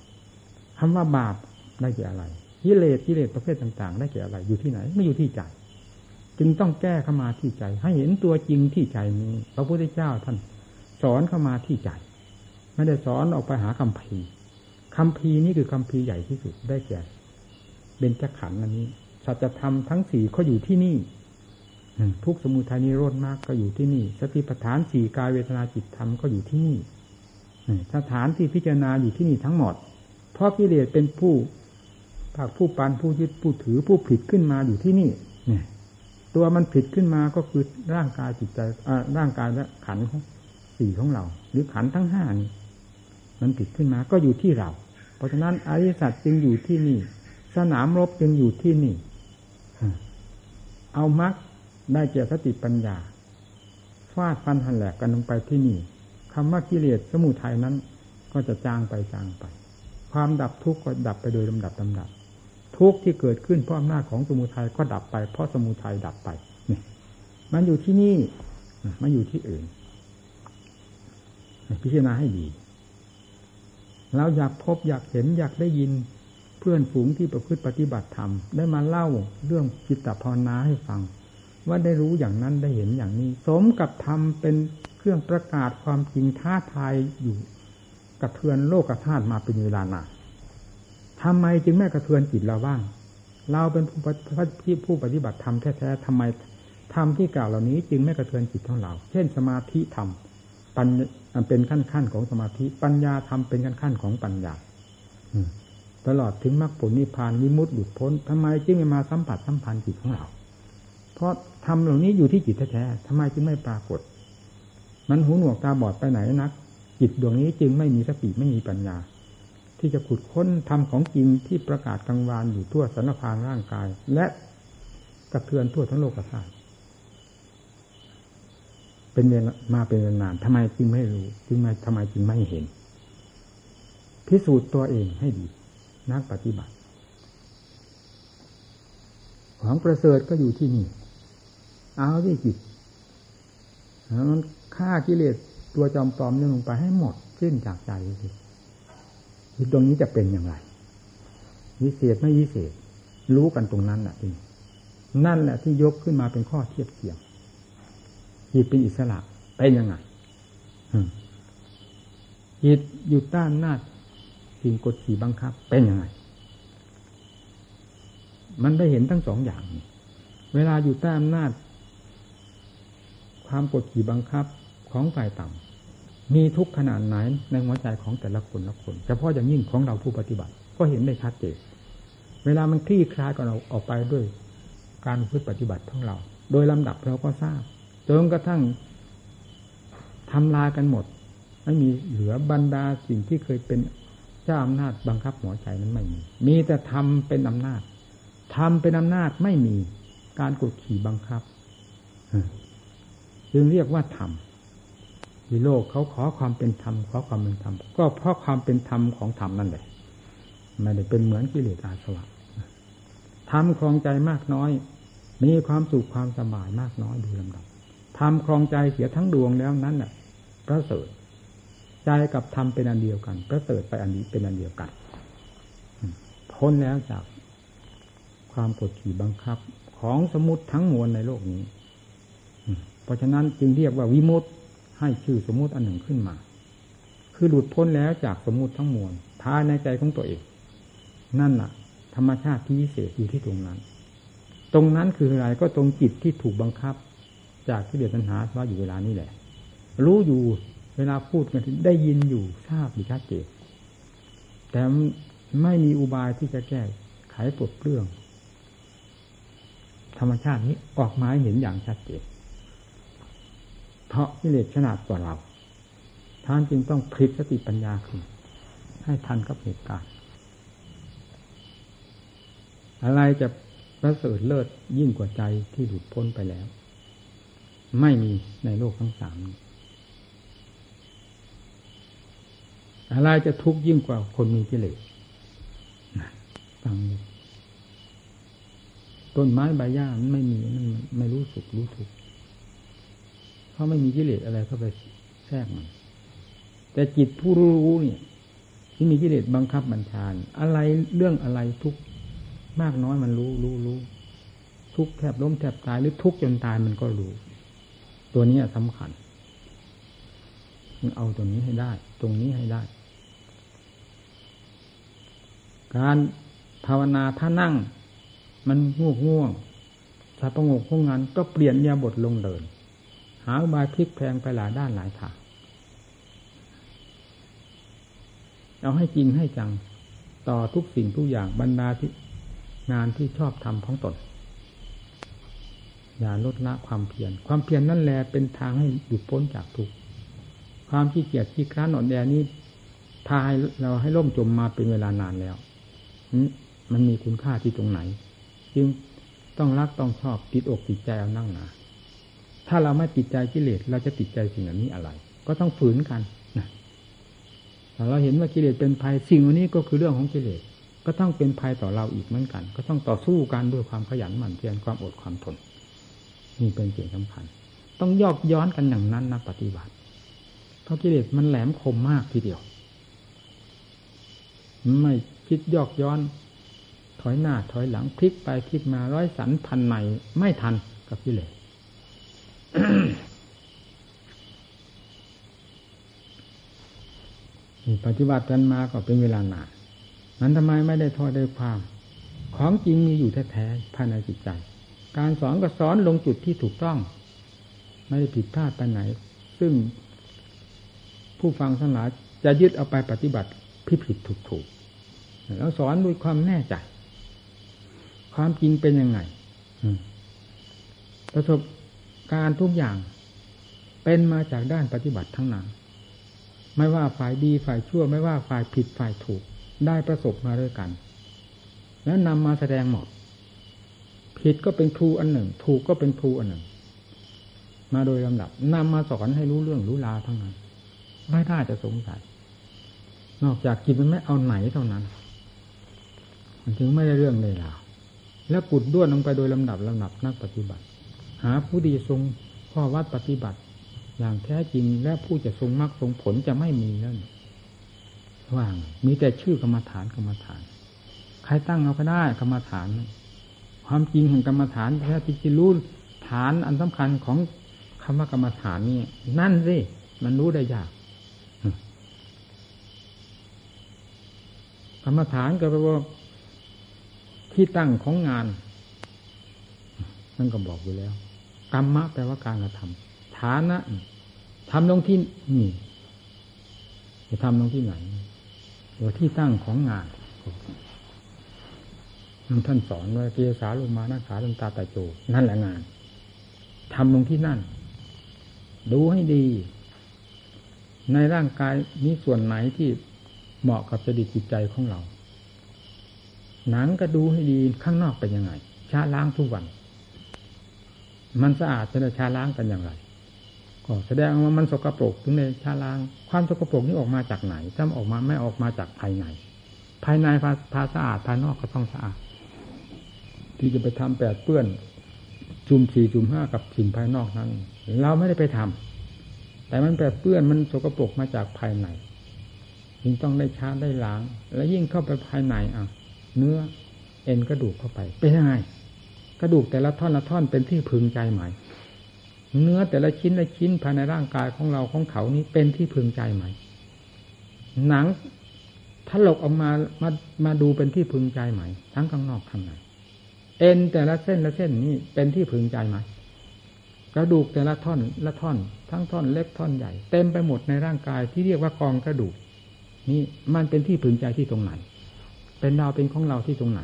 คำว่าบาปได้แก่อะไรกิเลสประเภทต่างๆได้แก่อะไรอยู่ที่ไหนไม่อยู่ที่ใจจึงต้องแก้เข้ามาที่ใจให้เห็นตัวจริงที่ใจนี้พระพุทธเจ้าท่านสอนเข้ามาที่ใจไม่ได้สอนออกไปหาคัมภีร์คัมภีร์นี่คือคัมภีร์ใหญ่ที่สุดได้แก่เบญจขันธ์อันนี้สัจธรรมทั้งสี่ก็อยู่ที่นี่ทุกสมุทัยนิโรธมรรคก็อยู่ที่นี่สติปัฏฐานสี่กายเวทนาจิตธรรมก็อยู่ที่นี่สถานที่พิจารณาอยู่ที่นี่ทั้งหมดเพราะกิเลสเป็นผู้ผลักผู้ปันผู้ยึดผู้ถือผู้ผิดขึ้นมาอยู่ที่นี่ตัวมันผิดขึ้นมาก็คือร่างกายจิตใจร่างกายและขันธ์สี่ของเราหรือขันธ์ทั้งห้านี้มันผิดขึ้นมาก็อยู่ที่เราเพราะฉะนั้นอริยสัจจึงอยู่ที่นี่สนามรบจึงอยู่ที่นี่เอามรรคได้แก่สติปัญญาฟาดฟันหันแหลกกันลงไปที่นี่คำว่ากิเลสสมุทัยนั้น ก็จะจางไปจางไปความดับทุกข์ก็ดับไปโดยลำดับลำดับทุกข์ที่เกิดขึ้นเพราะอำนาจของสมุทัยก็ดับไปเพราะสมุทัยดับไปนี่มันอยู่ที่นี่มันอยู่ที่อื่นพิจารณาให้ดีเราอยากพบอยากเห็นอยากได้ยินเพื่อนฝูงที่ประพฤติปฏิบัติธรรมได้มาเล่าเรื่องจิตภาวนาให้ฟังว่าได้รู้อย่างนั้นได้เห็นอย่างนี้สมกับธรรมเป็นเครื่องประกาศความจริงท้าทายอยู่กระเทือนโลกธาตุมาเป็นเวลานานทำไมจึงไม่กระเทือนจิตเราบ้างเราเป็นผู้ปฏิบัติธรรมแท้ๆทำไมธรรมที่กล่าวเหล่านี้จึงไม่กระเทือนจิตของเราเช่นสมาธิธรรมเป็นขั้นๆของสมาธิปัญญาธรรมเป็นขั้นๆของปัญญาตลอดถึงมรรคผลนิพพานวิมุตติหลุดพ้นทำไมจึงไม่มาสัมผัสสัมพันธ์จิตของเราเพราะธรรมเหล่านี้อยู่ที่จิตแท้ๆทำไมจึงไม่ปรากฏมันหูหนวกตาบอดไปไหนนักจิตดวงนี้จึงไม่มีสติไม่มีปัญญาที่จะขุดค้นธรรมของจริงที่ประกาศกลางวานอยู่ทั่วสรรพภาคร่างกายและกระเทือนทั่วทั้งโลกธาตุเป็นเวลามาเป็นนานทำไมจึงไม่รู้ทำไมจึงไม่เห็นพิสูจน์ตัวเองให้ดีนักปฏิบัติของประเสริฐก็อยู่ที่นี่เอาที่จิตแล้วนั้นฆ่ากิเลสตัวจอมปลอมนี่ลงไปให้หมดสิ้นจากใจจิตตรงนี้จะเป็นอย่างไรวิเศษไม่วิเศษรู้กันตรงนั้นแหละจริงนั่นแหละที่ยกขึ้นมาเป็นข้อเทียบเทียมจิตเป็นอิสระเป็นยังไงจิตอยู่ใต้อำนาจสิ่งกดขี่บังคับเป็นยังไงมันได้เห็นทั้งสองอย่างเวลาอยู่ใต้อำนาจความกดขี่บังคับของฝ่ายต่ำมีทุกขนาดไหนในหัวใจของแต่ละคนละคนเฉพาะอย่างยิ่งของเราผู้ปฏิบัติก็เห็นได้ชัดเจนเวลามันคลี่คลายกับเราออกไปด้วยการฝึกปฏิบัติของเราโดยลำดับเราก็ทราบจนกระทั่งทำลายกันหมดไม่มีเหลือบรรดาสิ่งที่เคยเป็นเจ้าอำนาจบังคับหัวใจนั้นไม่มีมีแต่ธรรมเป็นอำนาจธรรมเป็นอำนาจไม่มีการกดขี่บังคับจึงเรียกว่าธรรมที่โลกเขาขอความเป็นธรรมขอความเป็นธรรมก็เพราะความเป็นธรรมของธรรมนั่นแหละไม่ได้เป็นเหมือนกิเลสอาสวะธรรมครองใจมากน้อยมีความสุขความสบายมากน้อยดูลำดับธรรมครองใจเสียทั้งดวงแล้วนั้นน่ะประเสริฐใจกับธรรมเป็นอันเดียวกันประเสริฐไปอันนี้เป็นอันเดียวกันพ้นแล้วจากความกดขี่บังคับของสมมุติทั้งมวลในโลกนี้เพราะฉะนั้นจึงเรียกว่าวิมุตติให้ชื่อสมมุติอันหนึ่งขึ้นมาคือหลุดพ้นแล้วจากสมมุติทั้งมวลภายในใจของตัวเองนั่นน่ะธรรมชาติที่วิเศษอยู่ที่ตรงนั้นตรงนั้นคืออะไรก็ตรงจิตที่ถูกบังคับจากที่เดือดปัญหาว่าอยู่เวลานี้แหละรู้อยู่เวลาพูดกันได้ยินอยู่ทราบอยู่ชัดเจนแต่ไม่มีอุบายที่จะแก้ไขปลดเปลื้องธรรมชาตินี้ออกมาเห็นอย่างชัดเจนเพราะกิเลสฉลาดกว่าเราท่านจึงต้องพลิกสติปัญญาขึ้นให้ทันกับเหตุการณ์อะไรจะประเสริฐเลิศยิ่งกว่าใจที่หลุดพ้นไปแล้วไม่มีในโลกทั้งสามอะไรจะทุกข์ยิ่งกว่าคนมีกิเลสฟังดูต้นไม้ใบหญ้ามันไม่มีมันไม่รู้สึกรู้ทุกข์เพราะไม่มีกิเลสอะไรเข้าไปแทรกมันแต่จิตผู้รู้เนี่ยที่มีกิเลสบังคับบัญชาอะไรเรื่องอะไรทุกข์มากน้อยมันรู้ทุกข์แทบล้มแทบตายหรือทุกข์จนตายมันก็รู้ตัวนี้สำคัญเอาตัวนี้ให้ได้ตรงนี้ให้ได้การภาวนาถ้านั่งมันง่วงๆถ้าประงกของงานก็เปลี่ยนอิริยาบถลงเดินหาอุบายพลิกแพลงไปหลายด้านหลายทางเอาให้จริงให้จังต่อทุกสิ่งทุกอย่างบรรดาที่งานที่ชอบทำของตนอย่าลดละความเพียรความเพียร นั่นแหละเป็นทางให้หลุดพ้นจากทุกข์ความขี้เกียจขี้คร้านอ่อนแอนี้พาเราให้ล่มจมมาเป็นเวลานานแล้วมันมีคุณค่าที่ตรงไหนจึงต้องรักต้องชอบติดอกติดใจเอานั่งหนาถ้าเราไม่ติดใจกิเลสเราจะติดใจสิ่งเหล่านี้อะไรก็ต้องฝืนกันนะ เราเห็นว่ากิเลสเป็นภัยสิ่งวันนี้ก็คือเรื่องของกิเลสก็ต้องเป็นภัยต่อเราอีกเหมือนกันก็ต้องต่อสู้กันด้วยความขยันหมั่นเพียรความอดความทนนี่เป็นสิ่งสำคัญต้องยอกย้อนกันอย่างนั้นนะปฏิบัติเพราะกิเลสมันแหลมคมมากทีเดียวไม่คิดยอกย้อนถอยหน้าถอยหลังพลิกไปพลิกมาร้อยสันพันไหนไม่ทันกับกิเลส ปฏิบัติกันมาก็เป็นเวลานานนั้นทำไมไม่ได้ทอดได้ความของจริงมีอยู่แท้ๆภายในจิตใจการสอนก็สอนลงจุดที่ถูกต้องไม่ได้ผิดพลาดไปไหนซึ่งผู้ฟังทั้งหลายจะยึดเอาไปปฏิบัติผิดถูกๆแล้วสอนด้วยความแน่ใจความจริงเป็นยังไงประสบการณ์ทุกอย่างเป็นมาจากด้านปฏิบัติทั้งนั้นไม่ว่าฝ่ายดีฝ่ายชั่วไม่ว่าฝ่ายผิดฝ่ายถูกได้ประสบมาด้วยกันแล้วนำมาแสดงหมดผิดก็เป็นครูอันหนึ่งถูกก็เป็นครูอันหนึ่งมาโดยลำดับนำมาสอนให้รู้เรื่องรู้ราวทั้งนั้นไม่น่าจะสงสัยนอกจากกิจมันไม่เอาไหนเท่านั้นมันจึงไม่ได้เรื่องเลยล่ะแล้วกุดด้วนลงไปโดยลำดับนักปฏิบัติหาผู้ดีทรงข้อวัดปฏิบัติอย่างแท้จริงและผู้จะทรงมรรคทรงผลจะไม่มีแล้วว่างมีแต่ชื่อกรรมฐานใครตั้งเอาก็ได้กรรมฐานความจริงแห่งกรรมฐานแท้จริงที่รู้ฐานอันสำคัญของคำว่ากรรมฐานนี่นั่นสิมันรู้ได้ยากกรรมฐานก็แปลว่าที่ตั้งของงานนั่นก็บอกอยู่แล้วกรรมะแปลว่าการกระทำฐานะทำลงที่นี่จะทำลงที่ไหนหรือที่ตั้งของงานท่านสอนว่าเกสาลงมานักขาลงตาตะโจนั่นแหละงานทำลงที่นั่นดูให้ดีในร่างกายนี้ส่วนไหนที่เหมาะกับจริตจิตใจของเราหนังก็ดูให้ดีข้างนอกเป็นยังไงชาล้างทุกวันมันสะอาดจะได้ชาล้างกันอย่างไรก็แสดงว่ามันสกปรกถึงได้ชาล้างความสกปรกนี้ออกมาจากไหนถ้าออกมาไม่ออกมาจากภายในภายสะอาดภายนอกก็ต้องสะอาดที่จะไปทำแปดเปื้อนจุ่มสี่จุ่มห้ากับสิ่งภายนอกนั้นเราไม่ได้ไปทำแต่มันแปดเปื้อนมันสกปรกมาจากภายในยิ่งต้องได้ชาได้ล้างและยิ่งเข้าไปภายในอ่ะเนื้อเอ็นกระดูกเข้าไปเป็นยังไงกระดูกแต่ละท่อนละท่อนเป็นที่พึงใจไหมเนื้อแต่ละชิ้นละชิ้นภายในร่างกายของเราของเขานี้เป็นที่พึงใจไหมหนังถลกออกมาดูเป็นที่พึงใจไหมทั้งข้างนอกข้างในเอ็นแต่ละเส้นละเส้นนี้เป็นที่พึงใจไหมกระดูกแต่ละท่อนละท่อนทั้งท่อนเล็กท่อนใหญ่เต็มไปหมดในร่างกายที่เรียกว่ากองกระดูกนี่มันเป็นที่พึงใจที่ตรงไหนเป็นเราเป็นของเราที่ตรงไหน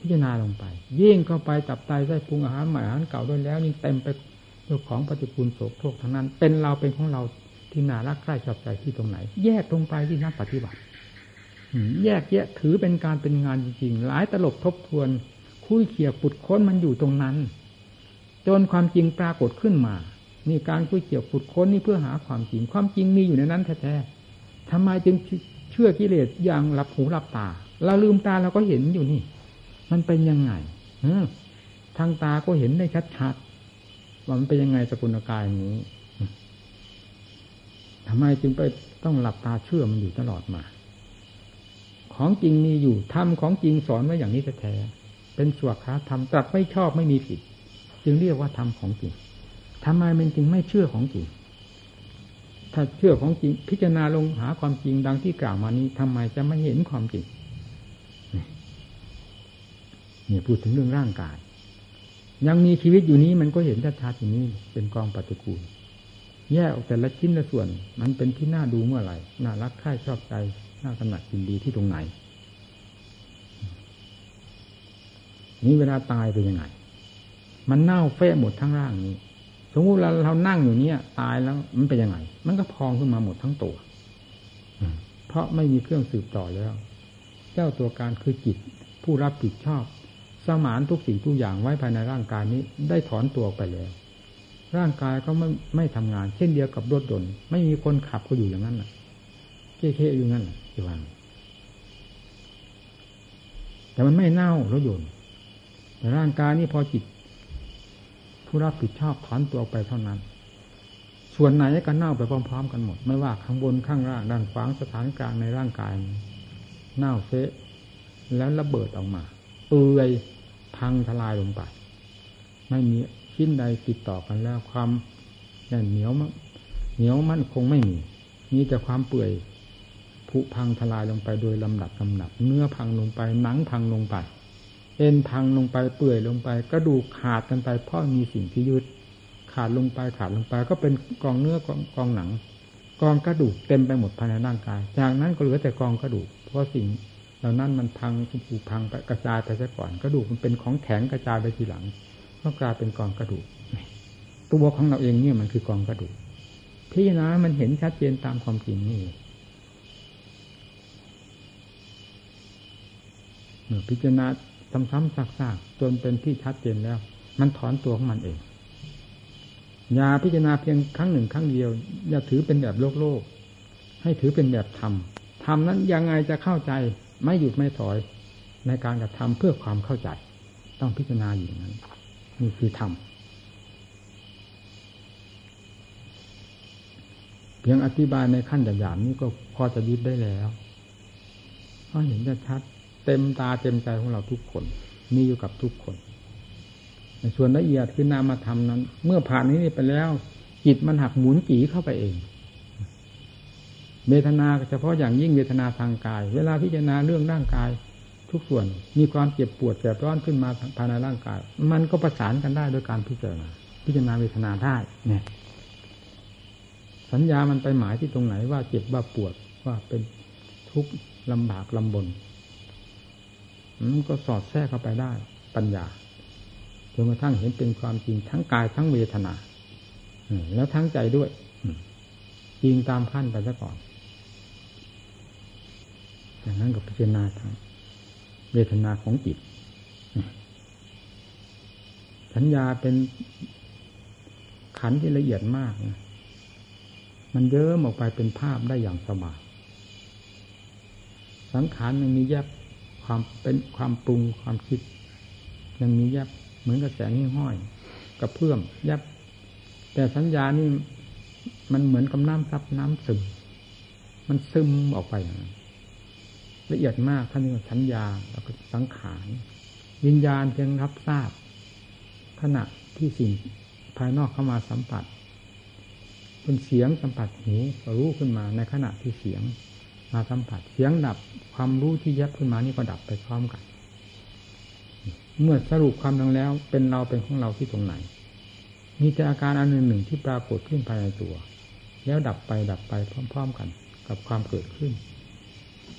พิจารณาลงไปยิ่งเข้าไปจับไตไส้พุงอาหารใหม่อาหารเก่าด้วยแล้วนี่เต็มไปด้วยของปฏิกูลโสโครกทั้งนั้นเป็นเราเป็นของเราที่น่ารักใคร่ชอบใจที่ตรงไหนแยกลงไปที่นักปฏิบัติแยกแยะถือเป็นการเป็นงานจริงๆหลายตลบทบทวนคุ้ยเขี่ยขุดค้นมันอยู่ตรงนั้นจนความจริงปรากฏขึ้นมานี่การคุ้ยเขี่ยขุดค้นนี่เพื่อหาความจริงความจริงมีอยู่ในนั้นแท้ๆทำไมจึงเชื่อกิเลสอย่างหลับหูหลับตาเราลืมตาเราก็เห็นอยู่นี่มันเป็นยังไงทางตาก็เห็นได้ชัดๆว่ามันเป็นยังไงสกุลกายนี้ทำไมจึงไปต้องหลับตาเชื่อมันอยู่ตลอดมาของจริงมีอยู่ธรรมของจริงสอนไว้อย่างนี้แท้ๆเป็นสวดคาธรรมตรัสไม่ชอบไม่มีผิดจึงเรียกว่าธรรมของจริงทำไมมันจึงไม่เชื่อของจริงถ้าเชื่อของจริงพิจารณาลงหาความจริงดังที่กล่าวมานี้ทำไมจะไม่เห็นความจริงเนี่ยพูดถึงเรื่องร่างกายยังมีชีวิตอยู่นี้มันก็เห็นชัดๆอย่างนี้เป็นกองปฏิกูลแยกออกแต่ละชิ้นละส่วนมันเป็นที่น่าดูเมื่อไหร่น่ารักใคร่ชอบใจน่ากำหนัดยินดีที่ตรงไหนนี่เวลาตายเป็นยังไงมันเน่าเฟะหมดทั้งร่างนี้สมมติเรานั่งอยู่เนี่ยตายแล้วมันเป็นยังไงมันก็พองขึ้นมาหมดทั้งตัวเพราะไม่มีเครื่องสืบต่อแล้วเจ้าตัวการคือจิตผู้รับผิดชอบสมานทุกสิ่งทุกอย่างไว้ภายในร่างกายนี้ได้ถอนตัวไปแล้วร่างกายก็ไม่ทำงานเช่นเดียวกับรถยนต์ไม่มีคนขับก็อยู่อย่างนั้นน่ะ เก๊ะๆอยู่นั่นจะวางแต่มันไม่เน่าแล้วโยนแต่ร่างกายนี่พอจิตผู้รับผิดชอบถอนตัวออกไปเท่านั้นส่วนไหนก็เน่าไปพร้อมๆกันหมดไม่ว่าข้างบนข้างล่างด้านขวางสถานกลางในร่างกายเน่าเฟะแล้วระเบิดออกมาเปื่อยพังทลายลงไปไม่มีชิ้นใดติดต่อกันแล้วความเหนียวมั่นคงไม่มีนี่จะความเปื่อยผุพังทลายลงไปโดยลำดับเนื้อพังลงไปหนังพังลงไปเอ็นพังลงไปเปื่อยลงไปกระดูกขาดกันไปเพราะมีสิ่งที่ยึดขาดลงไปก็เป็นกองเนื้อกองหนังกองกระดูกเต็มไปหมดภายในร่างกายจากนั้นก็เหลือแต่กองกระดูกเพราะสิ่งเหล่านั้นมันพังผุพังไปกระจายไปซะก่อนกระดูกมันเป็นของแข็งกระจายไปทีหลังก็กลายเป็นกองกระดูกตัวของเราเองเนี่ยมันคือกองกระดูกพี่นะมันเห็นชัดเจนตามความจริงนี่เมื่อพิจารณาซ้ำๆซากๆจนเป็นที่ชัดเจนแล้วมันถอนตัวของมันเองอย่าพิจารณาเพียงครั้งหนึ่งครั้งเดียวอย่าถือเป็นแบบโลกให้ถือเป็นแบบธรรมนั้นยังไงจะเข้าใจไม่หยุดไม่ถอยในการกระทำเพื่อความเข้าใจต้องพิจารณาอย่างนั้นนี่คือธรรมเพียงอธิบายในขั้นหยาบๆนี้ก็พอจะยึดได้แล้วเพราะเห็นได้ชัดเต็มตาเต็มใจของเราทุกคนมีอยู่กับทุกคนในส่วนละเอียดคือนามธรรมนั้นเมื่อผ่านนี้ไปแล้วจิตมันหักหมุนจี๋เข้าไปเองเวทนาเฉพาะอย่างยิ่งเวทนาทางกายเวลาพิจารณาเรื่องร่างกายทุกส่วนมีความเจ็บปวดแสบร้อนขึ้นมาภายในร่างกายมันก็ประสานกันได้โดยการพิจารณาเวทนาได้เนี่ยสัญญามันไปหมายที่ตรงไหนว่าเจ็บว่าปวดว่าเป็นทุกข์ลำบากลำบนมันก็สอดแทรกเข้าไปได้ปัญญาจนกระทั่งเห็นเป็นความจริงทั้งกายทั้งเวทนาแล้วทั้งใจด้วยจริงตามขั้นไปซะก่อนจากนั้นก็พิจารณาทางเวทนาของจิตสัญญาเป็นขันธ์ที่ละเอียดมากนะมันเยิ้มออกไปเป็นภาพได้อย่างสบายสังขารมันมีแยบความเป็นความปรุงความคิดมันมีแยบเหมือนกระแสหิ้งห้อยกระเพื่อมแยบแต่สัญญานี่มันเหมือนกับน้ำซับน้ำซึมมันซึมออกไปละเอียดมากท่านเรียกสัญญาแล้วก็สังขารวิญญาณเพียงรับทราบขณะที่สิ่งภายนอกเข้ามาสัมผัสเป็นเสียงสัมผัสหูรู้ขึ้นมาในขณะที่เสียงมาสัมผัสเสียงดับความรู้ที่แยบขึ้นมานี่ก็ดับไปพร้อมกันเมื่อสรุปความดังแล้วเป็นเราเป็นของเราที่ตรงไหนมีแต่อาการอันหนึ่งที่ปรากฏขึ้นภายในตัวแล้วดับไปพร้อมๆกันกับความเกิดขึ้น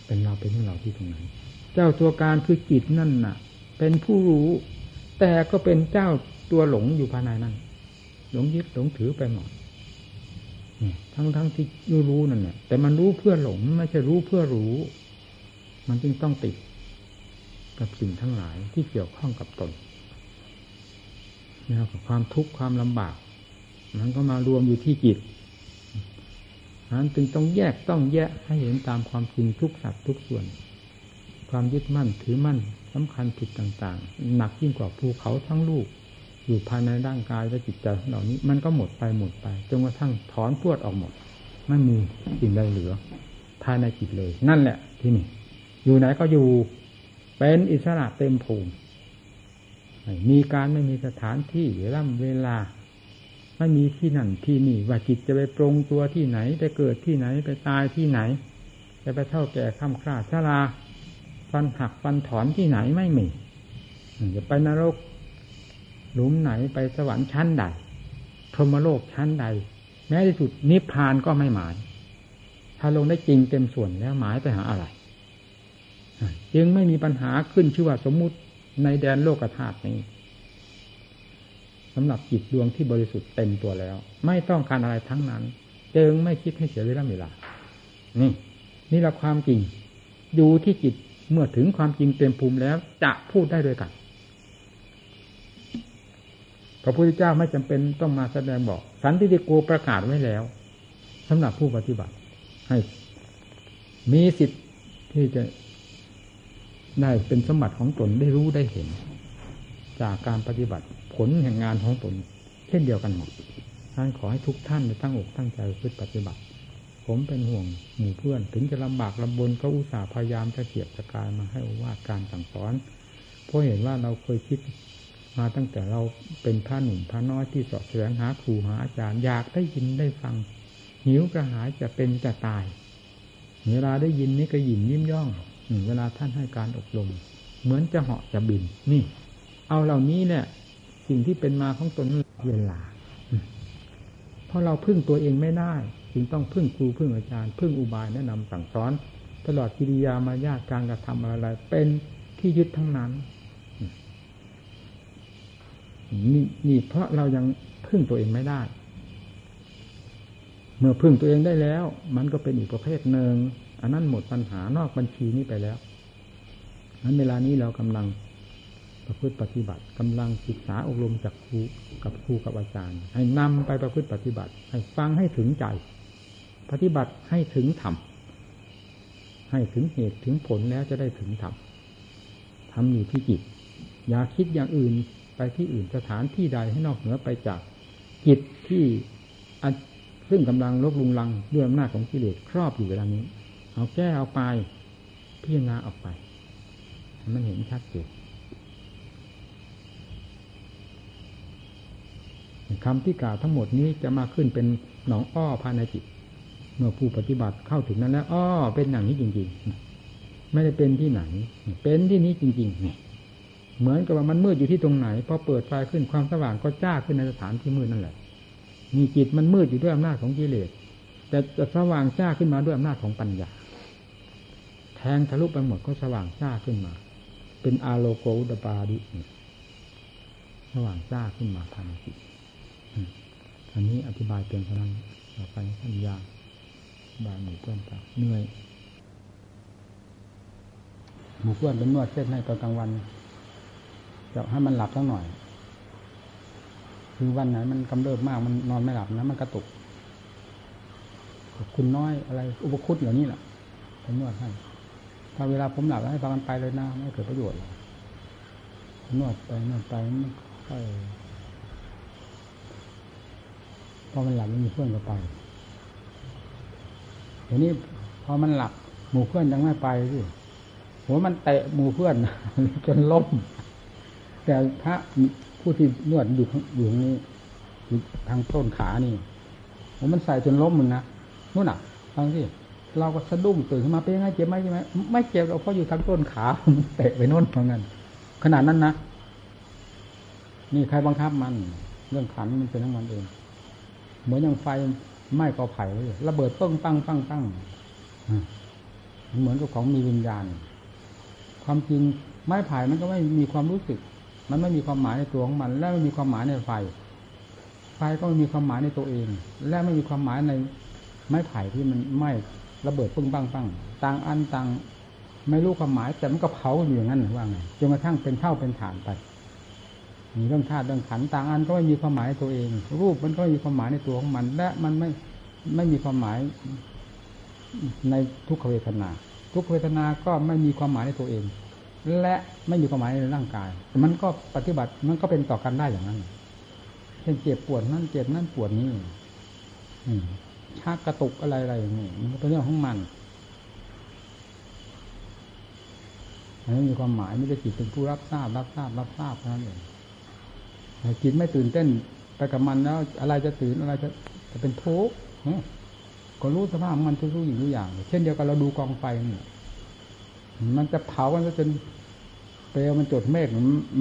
เป็นเราเป็นของเราที่ตรงไหนเจ้าตัวการคือจิตนั่นน่ะเป็นผู้รู้แต่ก็เป็นเจ้าตัวหลงอยู่ภายในนั้นหลงยึดหลงถือไปหมดทั้งที่รู้นั่นน่ะแต่มันรู้เพื่อหลงไม่ใช่รู้เพื่อรู้มันจึงต้องติดกับสิ่งทั้งหลายที่เกี่ยวข้องกับตนนะครับความทุกข์ความลำบากนั้นก็มารวมอยู่ที่จิตนั้นจึงต้องแยกให้เห็นตามความจริงทุกสัตว์ทุกส่วนความยึดมั่นถือมั่นสำคัญผิดต่างๆหนักยิ่งกว่าภูเขาทั้งลูกอยู่ภายในร่างกายและจิตใจเหล่านี้มันก็หมดไปจนกระทั่งถอนพรวดออกหมดไม่มีสิ่งใดเหลือภายในจิตเลยนั่นแหละที่นี่อยู่ไหนก็อยู่เป็นอิสระเต็มภูมิมีการไม่มีสถานที่ร่ำเวลาไม่มีที่นั่นที่นี่ว่าจิตจะไปปรงตัวที่ไหนไปเกิดที่ไหนไปตายที่ไหนจะไปเท่าแก่ข้ามคร่าชราฟันหักฟันถอนที่ไหนไม่มีจะไปนรกหลุมไหนไปสวรรค์ชั้นใดพรหมโลกชั้นใดแม้ที่สุดนิพพานก็ไม่หมายถ้าลงได้จริงเต็มส่วนแล้วหมายไปหาอะไรจึงไม่มีปัญหาขึ้นชื่อว่าสมมุติในแดนโลกธาตุนี้สำหรับจิตดวงที่บริสุทธิ์เต็มตัวแล้วไม่ต้องการอะไรทั้งนั้นจึงไม่คิดให้เสียเวลานี่ละความจริงอยู่ที่จิตเมื่อถึงความจริงเต็มภูมิแล้วจะพูดได้ด้วยกันพระพุทธเจ้าไม่จำเป็นต้องมาแสดงบอกสันติโกประกาศไว้แล้วสำหรับผู้ปฏิบัติให้ มีสิทธิ์ที่จะได้เป็นสมบัติของตนได้รู้ได้เห็นจากการปฏิบัติผลแห่งงานของตนเช่นเดียวกันหมดท่านขอให้ทุกท่านได้ตั้งอกตั้งใจฝึกปฏิบัติผมเป็นห่วงหมู่เพื่อนถึงจะลำบากลำบนก็อุตส่าห์พยายามจะเกียบตะการมาให้โอวาทการสั่งสอนเพราะเห็นว่าเราเคยคิดมาตั้งแต่เราเป็นพระหนุ่มพระน้อยที่เสาะแสวงหาครูหาอาจารย์อยากได้ยินได้ฟังหิวกระหายจะเป็นจะตายเวลาได้ยินนี่ก็ยิ้มยิ้มย่องเวลาท่านให้การอบรมเหมือนจะเหาะจะบินนี่เอาเหล่านี้เนี่ยสิ่งที่เป็นมาของตนเวลาเพราะเราพึ่งตัวเองไม่ได้จึงต้องพึ่งครูพึ่งอาจารย์พึ่งอุบายแนะนำสั่งสอนตลอดกิริยามารยาทการกระทำอะไรเป็นที่ยึดทั้งนั้นนี่เพราะเรายังพึ่งตัวเองไม่ได้เมื่อพึ่งตัวเองได้แล้วมันก็เป็นอีกประเภทหนึ่งอันนั้นหมดปัญหานอกบัญชีนี้ไปแล้วนั้นเวลานี้เรากำลังประพฤติปฏิบัติกำลังศึกษาอบรมจากครูกับอาจารย์ให้นำไปประพฤติปฏิบัติให้ฟังให้ถึงใจปฏิบัติให้ถึงธรรมให้ถึงเหตุถึงผลแล้วจะได้ถึงธรรมธรรมอยู่ที่จิตอย่าคิดอย่างอื่นไปที่อื่นสถานที่ใดให้นอกเหนือไปจากจิตที่ซึ่งกำลังลบลุงลังด้วยอำนาจของกิเลสครอบอยู่เวลานี้เอาแก้เอาไปพิจารณาออกไปมันเห็นชัดเจนคำที่กล่าวทั้งหมดนี้จะมาขึ้นเป็นหนองอ้อภายในจิตเมื่อผู้ปฏิบัติเข้าถึงนั้นแล้วอ้อเป็นอย่างนี้จริงๆไม่ได้เป็นที่ไหนเป็นที่นี้จริงๆเหมือนกับว่ามันมืดอยู่ที่ตรงไหนพอเปิดไฟขึ้นความสว่างก็จ้าขึ้นในสถานที่มืดนั่นแหละมีจิตมันมืดอยู่ด้วยอำนาจของกิเลสแต่จะสว่างจ้าขึ้นมาด้วยอำนาจของปัญญาแทงทะลุไปหมดก็สว่างจ้าขึ้นมาเป็นอาโลโกอุตตปาดิสว่างจ้าขึ้นมาทางจิตอันนี้อธิบายเพียงเท่านั้นต่อไปท่านยาบาหมู่เพื่อนกับเหนื่อยหมู่เพื่อนเป็นนวดเส้นให้ตอนกลางวันจะให้มันหลับสักหน่อยคือวันไหนมันกำเริบมากมันนอนไม่หลับนะมันกระตุกคุณน้อยอะไรอุปคุตเหล่านี้แหละเป็นนวดให้ถ้าเวลาผมหลับให้พากันไปเลยนะไม่เกิดประโยชน์นวดไปนวดไปมันค่อยพอมันหลับมันมีเพื่อนก็ไปเดี๋ยวนี้พอมันหลับหมู่เพื่อนยังไม่ไปสิหัวมันเตะหมู่เพื่อนจนล้มแต่พระผู้ที่นวดอยู่นี้ทางต้นขานี่ผมมันใส่จนล้มมันนะนู่นน่ะฟังสิเราก็สะดุ้งตื่นขึ้นมาเป็นยังไงเจ็บไหมใช่ไหมไม่เจ็บเราเพราะอยู่ทางต้นขาเตะไปโน่นเหมือนกันขนาดนั้นนะนี่ใครบังคับมันเรื่องขันมันเป็นทั้งมันเองเหมือนอย่างไฟไหม้กอไผ่ระเบิดเปิ้งปังปังปังเหมือนกับของมีวิญญาณความจริงไม้ไผ่มันก็ไม่มีความรู้สึกมันไม่มีความหมายในตัวของมันและไม่มีความหมายในไฟก็ไม่มีความหมายในตัวเองและไม่มีความหมายในไม้ไผ่ที่มันไหม้ระเบิดปึ้งปังปังต่างอันต่างไม่รู้ความหมายแต่มันก็เผาอยู่อย่างนั้นหรือว่าไงจนกระทั่งเป็นเท่าเป็นฐานไปมีเรื่องธาตุเรื่องขันต่างอันก็ไม่มีความหมายในตัวเองรูปมันก็ไม่มีความหมายในตัวของมันและมันไม่มีความหมายในทุกขเวทนาทุกขเวทนาก็ไม่มีความหมายในตัวเองและไม่มีความหมายในร่างกายมันก็ปฏิบัติมันก็เป็นต่อกันได้อย่างนั้นเช่นเจ็บปวดนั่นเจ็บนั่นปวดนี่ชักกระตุกอะไรนี่มันเป็นเรื่องของมันไม่มีความหมายไม่ได้จิตเป็นผู้รับทราบเท่านั้นเองจิตไม่ตื่นเต้นไปกับมันแล้วอะไรจะตื่นอะไรจะเป็นทุกข์ก็รู้สภาพมันทุกอย่างทุกอย่างเช่นเดียวกันเราดูกองไฟนี่มันจะเผากันจนเปลวมันจดเมฆ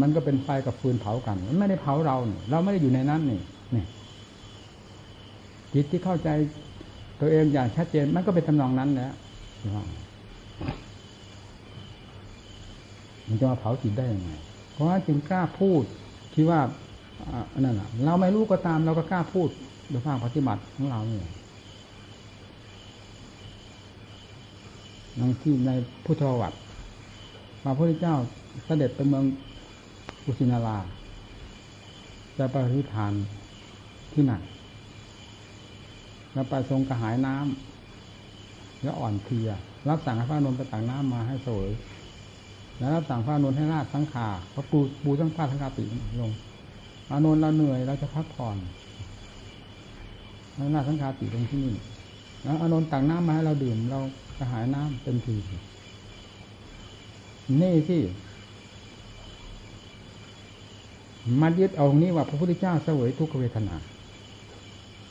มันก็เป็นไฟกับฟืนเผากันมันไม่ได้เผาเราเนี่ยเราไม่ได้อยู่ในนั้นนี่จิตที่เข้าใจตัวเองอย่างชัดเจนมันก็เป็นทำนองนั้นแหละมันจะมาเผาจิตได้ยังไงเพราะว่าจึงกล้าพูดคิดว่านั่นแหละเราไม่รู้ก็ตามเราก็กล้าพูดโดยภาคปฏิบัติของเราเนี่ยที่ในพุทธประวัติพระพุทธเจ้าเสด็จไปเมืองกุสินาราจะปฏิฐานที่ไหนแล้วไปทรงกระหายน้ำแล้วอ่อนเพลีย รับสั่งให้พระนนท์ไปตักน้ำมาให้เสวยแล้วรับสั่งพระนนท์ให้ราดสังขาพระปูทั้งผ้าทั้งกาปิลงพระนนท์เราเหนื่อยเราจะพักผ่อนแล้วราดสังขาปิลงที่นี่แล้วพระนนท์ตักน้ำมาให้เราดื่มเราจะหายน้ำเต็มทีนี่ที่มายึดเอาตรงนี้ว่าพระพุทธเจ้าเสวยทุกขเวทนา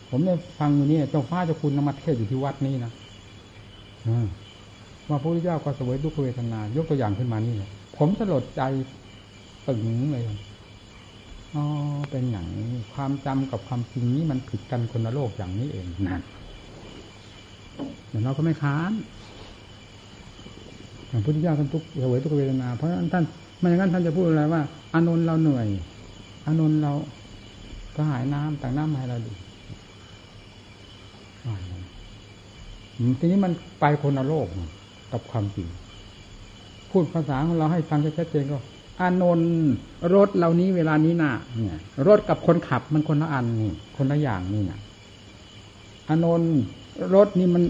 ผมได้ฟังอยู่นี่เจ้าฟ้าเจ้าคุณนำมาเทศอยู่ที่วัดนี้นะว่าพระพุทธเจ้าก็เสวยทุกขเวทนายกตัวอย่างขึ้นมานี่เลยผมสลดใจตึงเลยอ๋อเป็นอย่างนี้ความจำกับความจริงนี้มันผิดกันคนละโลกอย่างนี้เองนั่นแต่เราก็ไม่ค้านพระพุทธเจ้าท่านทุกเสวยทุกขเวทนาเพราะฉะนั้นท่านไม่อย่างนั้นท่านจะพูดอะไรว่าอานนท์เราเหนื่อยอานนท์เราก็หายน้ำต่างน้ำให้เราดูทีนี้มันไปคนละโลกกับความจริงพูดภาษาของเราให้ฟังชัดเจนก็อานนท์รถเรานี้เวลานี้น่ะเนี่ยรถกับคนขับมันคนละอันนี่คนละอย่างนี่น่ะอานนท์รถนี่มัน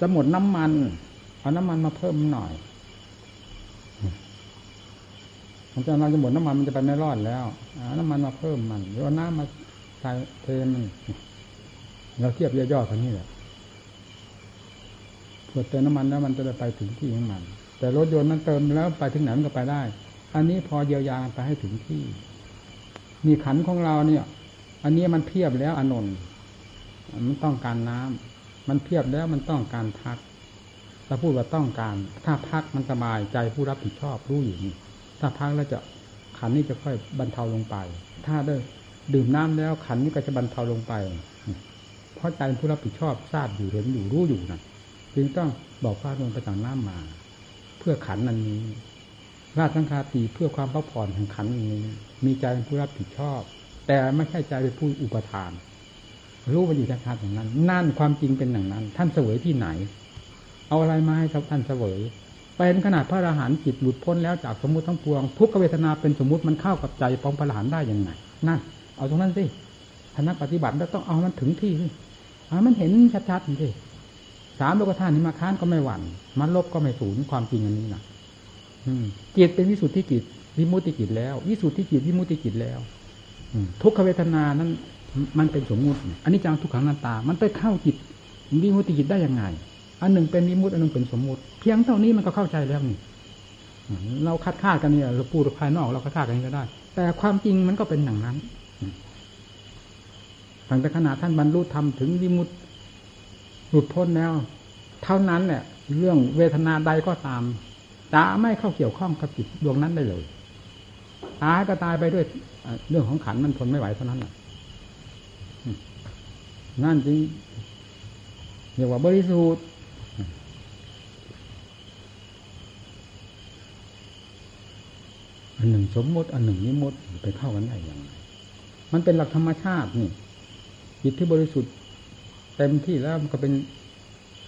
จะหมดน้ำมันเอาน้ำมันมาเพิ่มหน่อยมันจะเราจะหมดน้ำมันมันจะไปไม่รอดแล้วน้ำมันมาเพิ่มมันหรือว่าน้ำมาใส่เทมันเราเทียบย่อๆเท่านี้แหละเพื่อเติมน้ำมันแล้วมันจะไปถึงที่ของมันแต่รถยนต์มันเติมแล้วไปถึงไหนมันก็ไปได้อันนี้พอเยียวยาไปให้ถึงที่นี่ขันของเราเนี่ยอันนี้มันเพียบแล้วอานนท์มันต้องการน้ำมันเพียบแล้วมันต้องการพักถ้าพูดว่าต้องการถ้าพักมันสบายใจผู้รับผิดชอบรู้อยู่นี่ถ้าพักแล้วจะขันนี้จะค่อยบรรเทาลงไปถ้าได้ดื่มน้ำแล้วขันนี้ก็จะบรรเทาลงไปเพราะใจผู้รับผิดชอบทราบอยู่เห็นอยู่รู้อยู่นะจึงต้องบอกพระนนท์ไปสั่งน้ำมาเพื่อขันนั้นนี้ราชสังฆาตีเพื่อความพักผ่อนแห่งขันนี้มีใจเป็นผู้รับผิดชอบแต่ไม่ใช่ใจเป็นผู้อุปทานรู้ว่าอยู่ในขันอย่างนั้นนั่นความจริงเป็นอย่างนั้นท่านเสวยที่ไหนเอาอะไรมาให้ท่านเสวยเป็นขนาดพระอรหันต์จิตหลุดพ้นแล้วจากสมมุติทั้งปวงทุกขเวทนาเป็นสมมุติมันเข้ากับใจของพระอรหันต์ได้ยังไงนั่นเอาตรงนั้นสิคณะปฏิบัติแล้วต้องเอามันถึงที่สิมันเห็นชัดๆสิสามโลกธาตุนี้มาค้านก็ไม่หวั่นมันลบก็ไม่สูญความจริงอันนี้นะจิตเป็นวิสุทธิจิตวิมุตติจิตแล้ววิสุทธิจิตวิมุตติจิตแล้วทุกขเวทนานั้นมันเป็นสมมุติอันนี้จังทุกขังอนัตตามันไปเข้าจิตวิมุตติจิตได้ยังไงอันหนึ่งเป็นวิมุตติอันหนึ่งเป็นสมมุติเพียงเท่านี้มันก็เข้าใจแล้วนี่เราคัดค้านกันเนี่ยเราพูดภายนอกเราคัดค้านกันก็ได้แต่ความจริงมันก็เป็นอย่างนั้นตั้งแต่ขณะท่านบรรลุธรรมถึงวิมุตติหลุดพ้นแล้วเท่านั้นแหละเรื่องเวทนาใดก็ตามจะไม่เข้าเกี่ยวข้องกับจิตดวงนั้นได้เลยตายก็ตายไปด้วยเรื่องของขันมันทนไม่ไหวเท่านั้นนั่นจริงเรียกว่าบริสุทธิ์อันหนึ่งสมมติอันหนึ่งนิมดไปเข้ากันได้อย่างไรมันเป็นหลักธรรมชาตินี่จิตที่บริสุทธิ์เต็มที่แล้วมันก็เป็น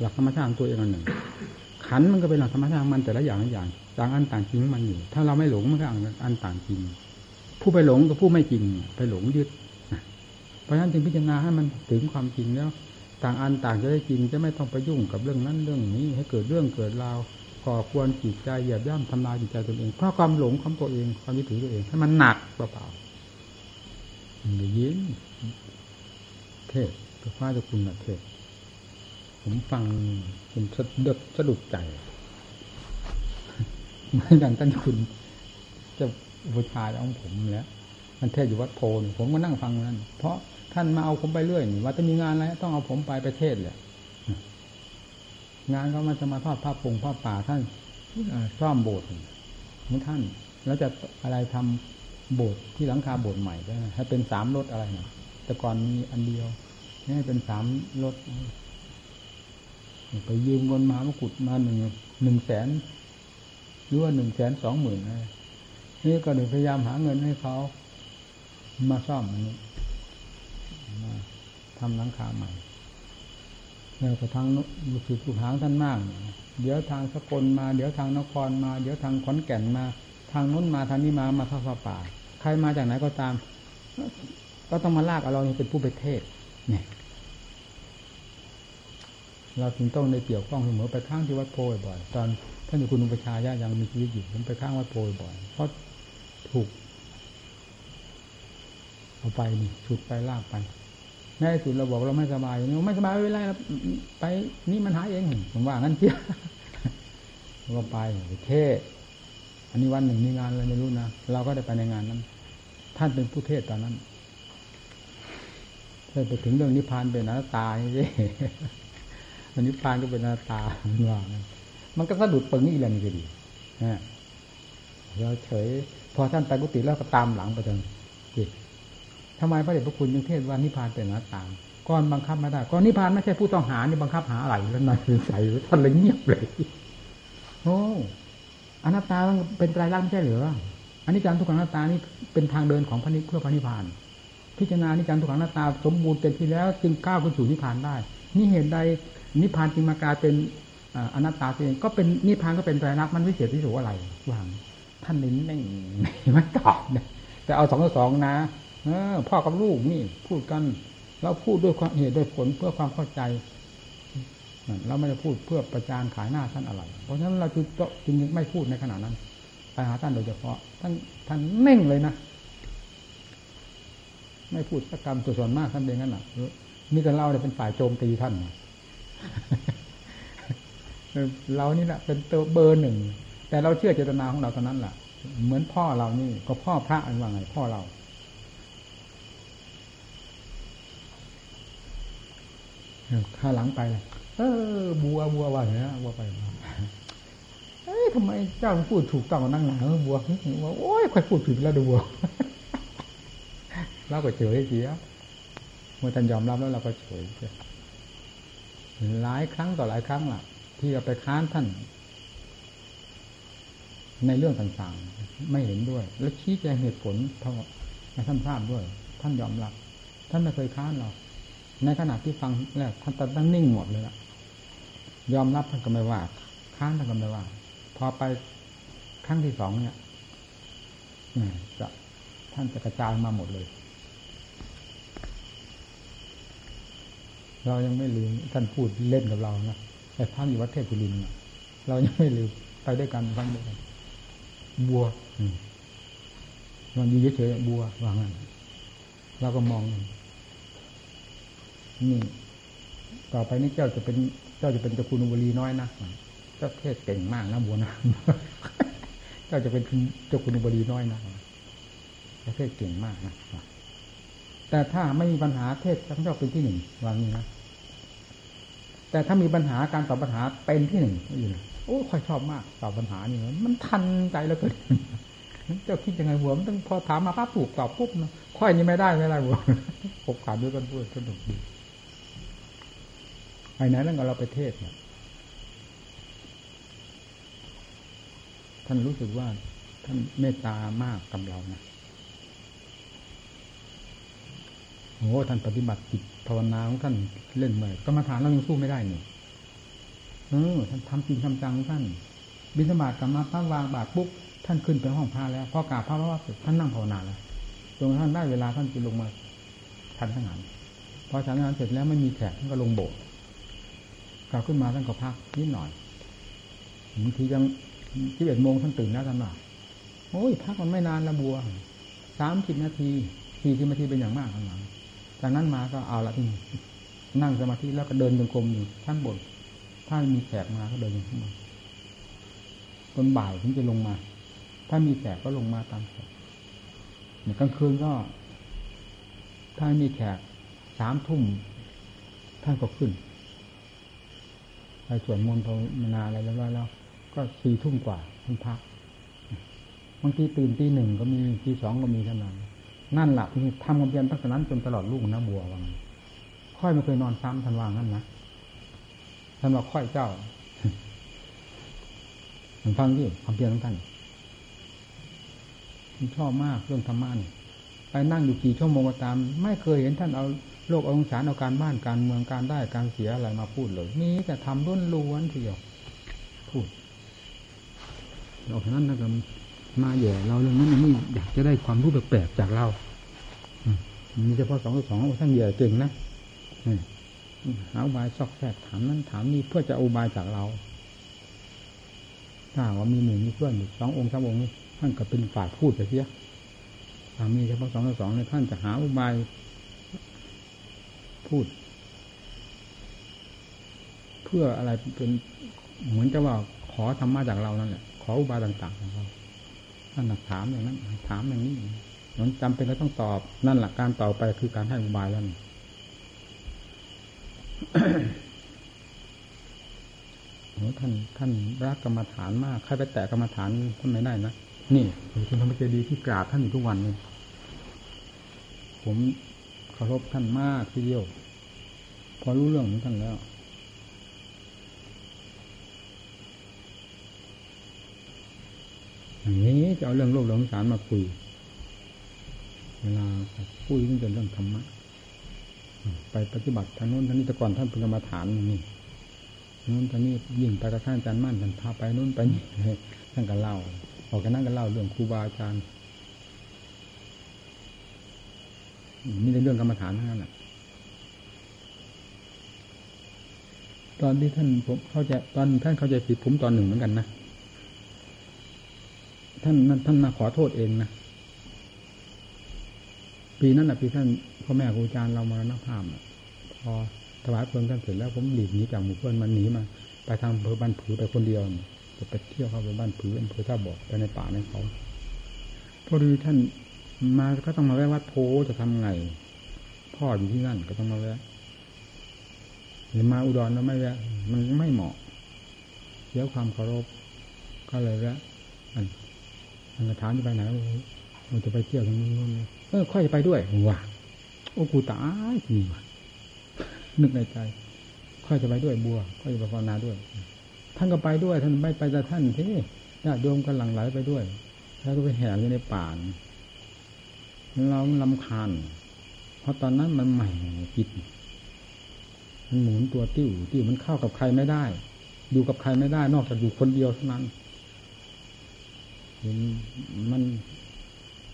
หลักธรรมชาติตัวเองอันหนึ่งขันมันก็เป็นหลักธรรมชาติมันแต่ละอย่างอย่างต่างอันต่างจริงมันอยู่ถ้าเราไม่หลงมันก็อันต่างจริงผู้ไปหลงกับผู้ไม่จริงไปหลงยึดเพราะฉะนั้นจึงพิจารณาให้มันถึงความจริงแล้วต่างอันต่างจะได้จริงจะไม่ต้องไปยุ่งกับเรื่องนั้นเรื่องนี้ให้เกิดเรื่องเกิดราวก่อควรจิตใจเหยียบย่ำทำลายจิตใจตนเองเพราะความหลงของตัวเองความยึดถือตัวเองให้มันหนักเปล่าๆอย่ายิ้มเทศพระฟ้าเจ้าคุณเทศผมฟังผมสะดุดใจไม่ดังท่านคุณจะบูชาเอาผมแล้วมันเทศอยู่วัดโพนผมก็นั่งฟังนั่นเพราะท่านมาเอาผมไปเรื่อยว่าจะมีงานอะไรต้องเอาผมไปประเทศแหละงานเขามาจะมาทอดผ้าปงผ้าป่าท่านซ่อมโบสถ์ของท่านแล้วจะอะไรทำโบสถ์ที่หลังคาโบสถ์ใหม่ได้ให้เป็นสามรถอะไรนะแต่ก่อนมีอันเดียวนี่เป็นสามรถไปยืมเงินมหามกุฏมา100,000หรือว่า120,000นี่ก็พยายามหาเงินให้เขามาซ่อมอันนี้มาทำหลังคาใหม่แล้วก็ทางลูกศิษย์ลูกหาท่านมากเดี๋ยวทางสกลมาเดี๋ยวทางนครมาเดี๋ยวทางขอนแก่นมาทางนู้นมาทางนี้มาเข้าป่าใครมาจากไหนก็ตามก็ต้องมาลากเอาเราเป็นผู้ไปเทศเนี่ย เราจึงต้องในเกี่ยวข้องเสมอไปข้างที่วัดโพยบ่อยตอนท่านอยู่คุณอุปชายะยังมีชีวิตอยู่ผมไปข้างวัดโพยบ่อยเพราะถูกเอาไปนี่ฉุดไปลากไปแม่สุดเราบอกเราไม่สบายอย่างนี้ไม่สบายไม่เป็นไรเราไปนี่มันหายเองผมว่างั้นเพี้ยเราไปเทศอันนี้วันหนึ่งมีงานอะไรไม่รู้นะเราก็ได้ไปในงานนั้นท่านเป็นผู้เทศตอนนั้นเทศไปถึงเรื่องนิพพานเป็นอนัตตาใช่ไหมนิพพานก็เป็นอนัตตาว่ามันก็สะดุดปึงนี่แหละนี่ก็ดีนะเราเฉยพอท่านไปกุฏิแล้วก็ตามหลังไปจนจิตทำไมพระเดชพระคุณยังเทศว่านิพพานเป็นหน้าต่างก้อนบังคับไม่ได้ก้อนนิพพานไม่ใช่ผู้ต้องหานี่บังคับหาอะไรแล้วนั่นคือใส่ท่านเลยเงียบเลยโอ้อนัตตามันเป็นไตรลักษณ์ไม่ใช่เหรออนิจจังทุกขังอนัตตานี่เป็นทางเดินของพระนิพพานเพื่อพระนิพพานพิจารณาอนิจจังทุกขังอนัตตาสมบูรณ์เต็มที่แล้วจึงก้าวขึ้นสู่นิพพานได้นี่เหตุใดนิพพานจึงมากลายเป็นอนัตตาเองก็เป็นนิพพานก็เป็นไตรลักษณ์มันวิเศษวิโสอะไรว่างท่านนิ่งๆไม่ตอบนะแต่เอา2-2นะพ่อกับลูกนี่พูดกันแล้วพูดด้วยความเหตุด้วยผลเพื่อความเข้าใจเราไม่ได้พูดเพื่อประจานขายหน้าท่านอะไรเพราะฉะนั้นเราจึงไม่พูดในขณะนั้นไปหาท่านโดยเฉพาะท่านเน่งเลยนะไม่พูดสักคำส่วนมากท่านเองนั่นแหละมีแต่เราเนี่ยเป็นฝ่ายโจมตีท่าน เรานี่แหละเป็นตัวเบอร์หนึ่งแต่เราเชื่อเจตนาของเราตอนนั้นแหละเหมือนพ่อเรานี่ก็พ่อพระอันว่าไงพ่อเราข้าหลังไปเลยบัวว่าอย่างนี้บัวไปทำไมเจ้าพูดถูกต้องนั่งหนาบัวว่าโอ๊ยใครพูดผิดแล้วดูบัวเราก็เฉยเสียเมื่อท่านยอมรับแล้วเราก็เฉยหลายครั้งต่อหลายครั้งล่ะที่เราไปค้านท่านในเรื่องต่างๆไม่เห็นด้วยแล้วชี้แจงเหตุผลให้ท่านทราบด้วยท่านยอมรับท่านไม่เคยค้านเราในขณะที่ฟังแล้วท่านตั้งนิ่งหมดเลยล่ะยอมรับท่านก็ไม่ว่าค้านท่านก็ไม่ว่าพอไปครั้งที่สองเนี่ยท่านจะกระจายมาหมดเลยเรายังไม่ลืมท่านพูดเล่นกับเรานะแต่ท่านอยู่วัดเทพกุลินนะเรายังไม่ลืมไปด้วยกันฟังด้วยกันบัวเราอยู่เฉยๆบัวว่างั้นเราก็มองนี่ต่อไปนี่เจ้าจะเป็นเจ้าคุณอุบลีน้อยนะเจ้าเทศเก่งมากนะบัวนะเจ้าจะเป็นเจ้าคุณอุบลีน้อยนะเจ้าเทศเก่งมากนะแต่ถ้าไม่มีปัญหาเทศท่านเจ้าเป็นที่หนึ่งวางนี้นะแต่ถ้ามีปัญหาการตอบปัญหาเป็นที่หนึ่งอยู่นะโอ้ค่อยชอบมากตอบปัญหานี่มันทันใจแล้วเกิดเจ้าคิดยังไงหัวมันต้องพอถามมาปั๊บถูกตอบปุ๊บนะค่อยนี้ไม่ได้หัวปกขาดด้วยกันพูดสนุกดีไอ้นั้นแล้วเราไปเทศเนี่ยท่านรู้สึกว่าท่านเมตตามากกับเรานะโอ้ท่านปฏิบัติจิตภาวนาของท่านเล่นเมื่อยกรรมฐานเรายังสู้ไม่ได้นี่ท่านทำจริงทำจังท่านบิณฑบาตกรรมพระวางบาตรปุ๊บท่านขึ้นไปห้องพระแล้วพอกราบพระว่าท่านนั่งภาวนาแล้วจนท่านได้เวลาท่านจึงลงมาฉันอาหารพอฉันอาหารเสร็จแล้วไม่มีแขกท่านก็ลงโบสถ์กลับขึ้นมาท่านก็พักนิดหน่อยบางทียัง11 โมงท่านตื่นแล้วท่านว่าโอ้ยพักมันไม่นานละบัว30 นาที40 นาทีเป็นอย่างมากท่านว่าจากนั้นมาก็เอาละนั่งสมาธิแล้วก็เดินจงกรมอยู่ท่านบ่นถ้ามีแขกมาก็เดินอยู่ข้างบนตอนบ่ายถึงจะลงมาถ้ามีแขกก็ลงมาตามแขกกลางคืนก็ถ้ามีแขก3 ทุ่มท่านก็ขึ้นไปสวดมนต์ภาวนาอะไรแล้วแล้วก็4 ทุ่มกว่าท่านพักบางทีตื่นตี 1ก็มีตี 2ก็มีท่านนั่นแหละที่ทำความเพียรตั้งแต่นั้นจนตลอดลูกนะบัวว่าค่อยไม่เคยนอนซ้ำท่านว่างั้นนะท่านว่าค่อยเจ้าฟังดิความเพียรของท่านชอบมากเรื่องธรรมะนี่ไปนั่งอยู่กี่ชั่วโมงก็ตามไม่เคยเห็นท่านเอาโลกเอาองศาเอาการบ้านการเมืองการได้การเสียอะไรมาพูดเลยนี่แต่ทำล้วนๆทีเดียวพูดออกจากนั้นนะครับมาแย่เราเรื่องนั้นนี่อยากจะได้ความรู้แปลกๆจากเรามีเฉพาะ2-2ท่านแย่เก่งนะ หาอุบายซอกแซกถามนั้นถามนี้เพื่อจะอุบายจากเราถ้าว่ามีหนึ่งมีเพื่อนอีก2องค์3องค์ท่านก็เป็นฝ่ายพูดไปเสียมีเฉพาะ2ต่อ2ในท่านจะหาอุบายพูดเพื่ออะไรเป็นเหมือนจะว่าขอธรรมะจากเรานั่นแหละขออุบายต่างๆของเราท่านถามอย่างนั้นถามอย่างนี้มันจำเป็นแล้วต้องตอบนั่นหลักการต่อไปคือการให้อุบายแล้วโอ้ท่านรักกรรมฐานมากใครไปแตะกรรมฐานท่านไม่ได้นะนี่คือท่านพระเจดีย์ที่กราบท่านอยู่ทุกวันนี่ผมเคารพท่านมากทีเดียวพอรู้เรื่องของท่านแล้วอย่างนี้จะเอาเรื่องโลกเรื่องสารมาคุยเวลาพูดเรื่องเรื่องธรรมะไปปฏิบัติท่านนู้นท่านนี้แต่ก่อนท่านเป็นกรรมฐานนี่นู้นท่านนี้ยิ่งไปกระทั่งอาจารย์มั่นท่านพาไปนู้นไปนี่ท่านก็เล่าออกกันนั่งกันเล่าเรื่องครูบาอาจารย์นี่เป็นเรื่องกรรมฐานนั่นแหละตอนที่ท่านผมเข้าใจตอนท่านเข้าใจผิดผมตอนหนึ่งเหมือนกันนะท่านมาขอโทษเองนะปีนั้นแหละปีท่านพ่อแม่ครูอาจารย์เรามารณภาพพอถวายเพลิงท่านเสร็จแล้วผมหลีกหนีจากหมู่เพื่อนมันหนีมาไปทางอำเภอบ้านผือไปคนเดียวจะไปเที่ยวเข้าไปบ้านผืออำเภอท่าบ่อไปในป่าในเขาพอดีท่านมาก็ต้องมาแวะวัดโพจะทำไงพ่ออยู่ที่นั่นก็ต้องมาแวะหรือมาอุดรแล้วไม่แวะมันไม่เหมาะเดี๋ยวความเคารพก็เลยแวะมันถามจะไปไหนเราจะไปเที่ยวตรงนู้นค่อยจะไปด้วยว่ะโอ้กูตายจริงว่ะนึกในใจค่อยจะไปด้วยบัวค่อยจะไปภาวนาด้วยท่านก็ไปด้วยท่านไม่ไปแต่ท่านที่ญาติโยมก็หลั่งไหลไปด้วยแล้วก็ไปแห่อยู่ในป่าเราลำคาญเพราะตอนนั้นมันใหม่จิตมันหมุนตัวติ้วติ้วมันเข้ากับใครไม่ได้อยู่กับใครไม่ได้นอกจากอยู่คนเดียวเท่านั้นมัน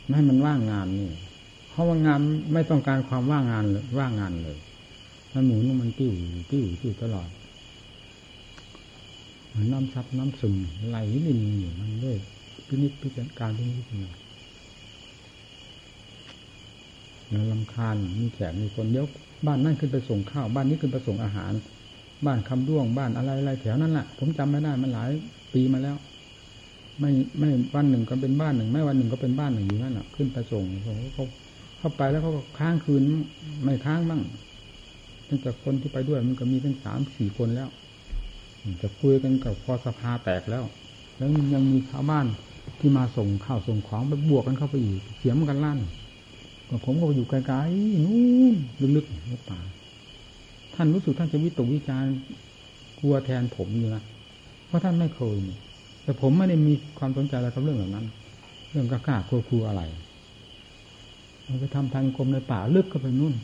ไม่ให้มันว่างงานนี่เพราะว่างานไม่ต้องการความว่างงานเลยว่างงานเลยมันหมุนมันติ้วติ้วติ้วตลอดเหมือนน้ำซับน้ำซึมไหลลินอยู่มันด้วยพินิจพิจารณาการพินิจเนี่ยเรารำคาญมีแขกมีคนเยอะบ้านนั่นขึ้นไปส่งข้าวบ้านนี้ขึ้นไปส่งอาหารบ้านคำด้วงบ้านอะไรแถวนั้นแหละผมจำไม่ได้มันหลายปีมาแล้วไม่บ้านหนึ่งก็เป็นบ้านหนึ่งไม่วันหนึ่งก็เป็นบ้านหนึ่งอยู่นั่นแหละขึ้นไปส่งเขาเข้าไปแล้วเขาค้างคืนไม่ค้างบ้างตั้งแต่คนที่ไปด้วยมันก็มีตั้ง 3-4 คนแล้วจะคุยกันกับพอสภาแตกแล้วยังมีชาวบ้านที่มาส่งข้าวส่งของไปบวกกันเข้าไปอีกเสียมกันลั่นผมก็อยู่ไกลๆนู่นลึกๆในป่าท่านรู้สึกท่านจะวิตกวิจารณ์กลัวแทนผมอยู่นะเพราะท่านไม่เคยแต่ผมไม่ได้มีความสนใจอะไรกับเรื่องแบบนั้นเรื่องกล้ากลัวครูอะไรมันไปทำทางกรมในป่าลึกเข้าไปนู่น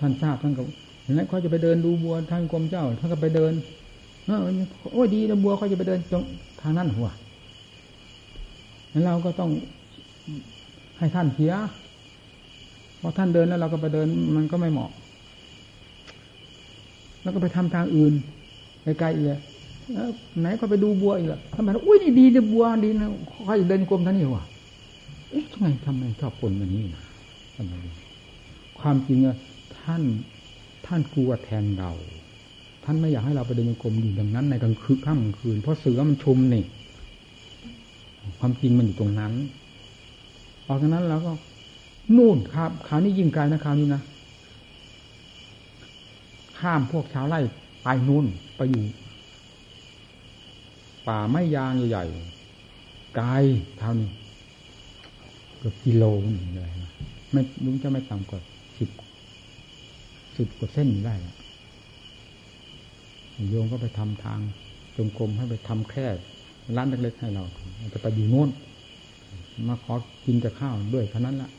ท่านทราบท่านก็เห็นไหมเขาจะไปเดินดูบัวทางกรมเจ้าท่านก็ไปเดินโอ้ยดีนะบัวเขาจะไปเดินทางนั้นหัวแล้วเราก็ต้องให้ท่านเสียเพราะท่านเดินแล้วเราก็ไปเดินมันก็ไม่เหมาะแล้วก็ไปทำทางอื่นไกลๆอีกไหนก็ไปดูบัวอีกทำไมอุ้ยนี่ดีเลยบัวดีนะค่อยเดินกลมท่านนี่วะเอ๊ะทำไมชอบคนแบบนี้นะความจริงอะท่านกลัวแทนเราท่านไม่อยากให้เราไปเดินกลมอยู่ดังนั้นในกลางคืนค่ำกลางคืนเพราะเสือมันชุมนี่ความจริงมันอยู่ตรงนั้นออกจากนั้นแล้วก็นู่นครับคราวนี้ยิ่งไกลนะคราวนี้นะข้ามพวกชาวไร่ไปนู่นไปอยู่ป่าไม้ยางใหญ่ๆไกลเท่านี้เกือบกิโลนึงเลยนะไม่ลุงจะไม่ต่ำกว่า10กว่าเส้นได้ละโยมก็ไปทำทางจงกรมให้ไปทำแค่ร้านเล็กๆให้เราจะไปอยู่นู่นมาขอกินกับข้าวด้วยเท่านั้นละ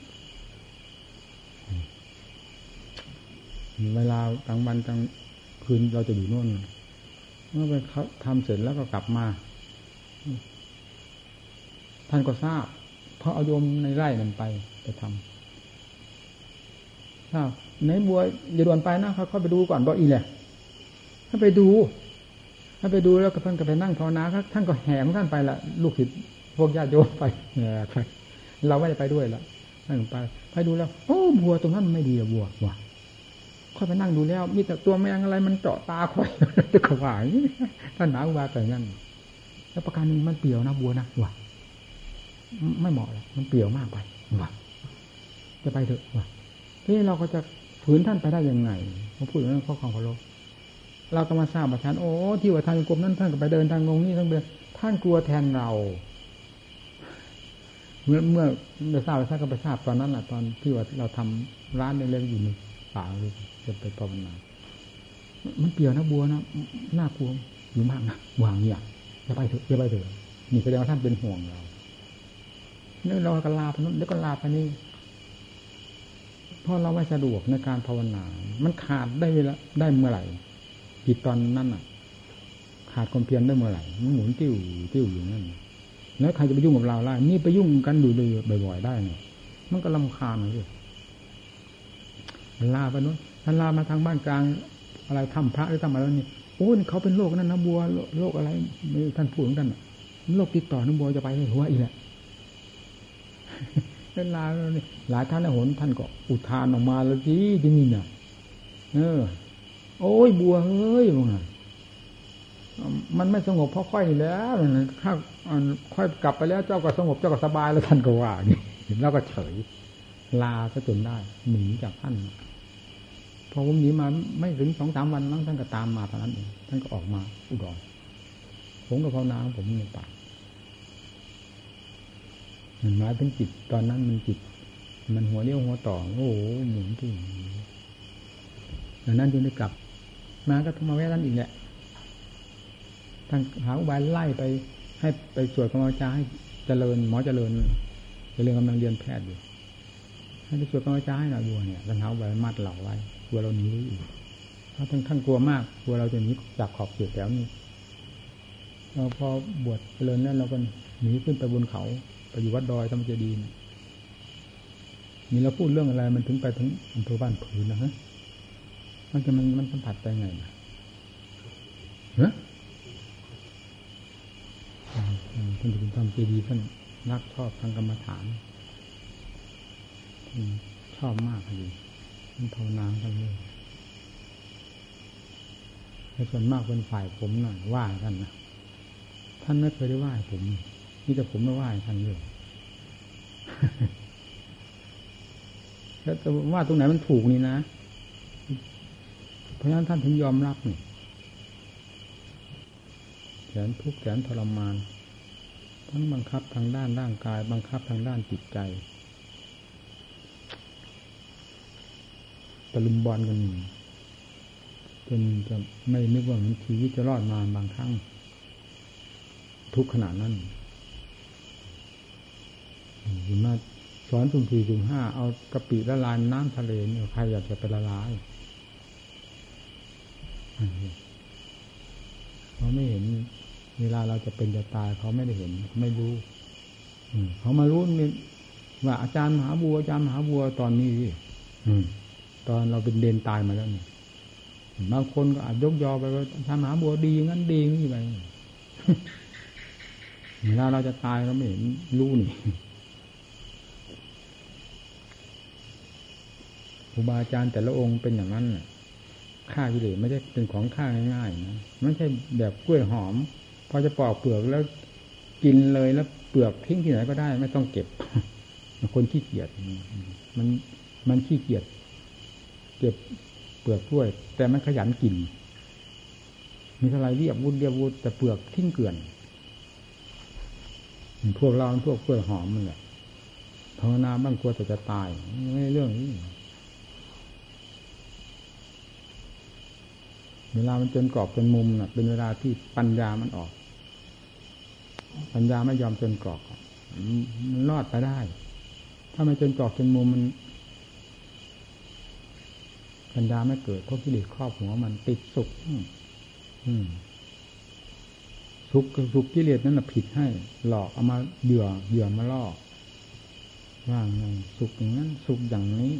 เวลากลางวันกลางคืนเราจะอยู่โน่นเมื่อไปเขาทำเสร็จแล้วก็กลับมาท่านก็ทราบเพราะเอาโยมในไร่มันไปท ไหนบัวอย่าด่วนไปนะค่อยไปดูก่อนบ่อีแหละถ้าไปดูแล้วก็เพิ่นก็ไปนั่งภาวนาท่านก็แห่ของท่านไปละลูกศิษย์พวกญาติโยมไปเราไม่ได้ไปด้วยละนั่งไปดูแล้วโอ้บัวตรงนั้นไม่ดีอะบัวว่ะค่อยไปนั่งดูแล้วมีแต่ตัวแมงอะไรมันเจาะตาค่อยตะขวายท่านหนาวว่าแต่งั้นแล้วประการนึงมันเปลี่ยวนะบัวนะว่ะไม่เหมาะเลยมันเปลี่ยวมากไปว่ะจะไปเถอะว่ะนี่เราก็จะฝืนท่านไปได้ยังไงผมพูดเรื่องข้อความเคารพเราก็มาทราบประชันโอ้ที่ว่าทางกรมนั้นท่านก็ไปเดินทางงงนี่ทั้งเดือนท่านกลัวแทนเราเมื่อเราทราบท่านก็ไปทราบตอนนั้นแหละตอนที่ว่าเราทำร้านเล็กๆอยู่ในป่าเลยจะไปภาวนามันเปลี่ยวนะบัวนะน่ากลัวอยู่มากนะวางเนี่ยจะไปเถอะนี่แสดงว่าท่านเป็นห่วงเราเนี่ยเราก็ลาไปนู้นแล้วก็ลาไปนี่เพราะเราไม่สะดวกในการภาวนามันขาดได้เวลาได้เมื่อไหร่จิตตอนนั้นน่ะขาดความเพียรได้เมื่อไหร่มันหมุนติ้วติ้วอยู่นั่นแล้วใครจะไปยุ่งกับเราล่ะนี่ไปยุ่งกันดูเลยบ่อยๆได้เนี่ยมันก็รำคาญเลยลาไปนู้นท่านลามาทางบ้านกลางอะไรทำพระหรือทำอะไรนี่โอ้ยเขาเป็นโรคนั่นนะบัวโรคอะไรท่านพูดของท่านโรคติดต่อน้ำบัวจะไปหัวอีกแหละหลายท่านในหนท่านก็อุทานออกมาแล้วจีจะนี่น่ะโอ้ยบัวเฮ้ยมันไม่สงบเพราะค่อยแล้วข้าค่อยกลับไปแล้วเจ้าก็สงบเจ้าก็สบายแล้วท่านก็ว่านี่แล้วก็เฉยลาก็จนได้หนีจากท่านพอผมหนีมาไม่ถึง 2-3 วันนั้นท่านก็ตามมาเท่านั้นเองท่านก็ออกมาอุดรผมกับภาวนาของผมในป่ามันหมายถึงจิตตอนนั้นมันจิตมันหัวเลี้ยวหัวต่อโอ้โหหมุนที่อย่างนั้นจึงได้กลับมาก็ต้องมาแวะนั่นอีกแหละทางหาอุบายไล่ไปให้ไปสวดกรรมวาจาให้เจริญหมอเจริญกำลังเรียนแพทย์อยู่ให้ไปสวดกรรมวาจาให้หน่อยบัวเนี่ยทางหาอุบายมัดเหล่าไว้กลัวเราหนีเพราะท่านกลัวมากกลัวเราจะหนีจากขอบเขตแล้วนี่เราพอบวชเจริญนั่นเราก็หนีขึ้นไปบนเขาไปอยู่วัดดอยทำเจดีย์นี่เราพูดเรื่องอะไรมันถึงไปถึงอำเภอบ้านผืนนะฮะมันสัมผัสไปไงนะฮะท่านถึงทำเจดีย์ท่านนักชอบทางกรรมฐานชอบมากเลยท่านภาวนาทำเลยแต่ส่วนมากเป็นฝ่ายผมหน่อยว่าท่านนะท่านไม่เคยได้ว่าผมนี่แต่ผมไม่ว่าท่านเลยแล้วจะว่าตรงไหนมันถูกนี่นะเพราะฉะนั้นท่านถึงยอมรับนี่แสนทุกข์แสนทรมานทั้งบังคับทางด้านร่างกายบังคับทางด้านจิตใจตะลุมบอลกันจนจะไม่นึกว่ามันชีวิตจะรอดมาบางครั้งทุกขนาดนั้นมาสอนสุ่มสี่สุ่มห้าเอากะปิละลายน้ำทะเลเนี่ยใครอยากจะไปละลายเขาไม่เห็นเวลาเราจะเป็นจะตายเขาไม่ได้เห็นไม่รู้เขามารู้ว่าอาจารย์มหาบัวอาจารย์มหาบัวตอนนี้ตอนเราเป็นเดนตายมาแล้วนี่บางคนก็อาจยกยอไปว่าอาจารย์มหาบัวดีงั้นดีงี้ไปเวลาเราจะตายเราไม่เห็นรู้นี่ครูบาอาจารย์แต่ละองค์เป็นอย่างนั้นน่ะฆ่ากิเลสไม่ใช่เป็นของฆ่าง่ายๆนะไม่ใช่แบบกล้วยหอมพอจะปอกเปลือกแล้วกินเลยแล้วเปลือกทิ้งที่ไหนก็ได้ไม่ต้องเก็บคนขี้เกียจมันขี้เกียจเก็บเปลือกกล้วยแต่มันขยันกินมีอะไรเรียบวุ้นแต่เปลือกทิ้งเกลื่อนพวกเราพวกกล้วยหอมมันแหละภาวนาบ้างกลัวจะตายไม่เรื่องนี้เวลามันจนกรอบจนมุมน่ะเป็นเวลาที่ปัญญามันออกปัญญาไม่ยอมจนกรอบมันรอดไปได้ถ้าไม่จนกรอบจนมุมมันปัญญาไม่เกิดเพราะกิเลสครอบหัวมันติดสุขสุขกิเลสนั่นน่ะผิดให้หลอกเอามาเหยื่อมาล่อว่าไงสุขอย่างนั้นสุขอย่างนี้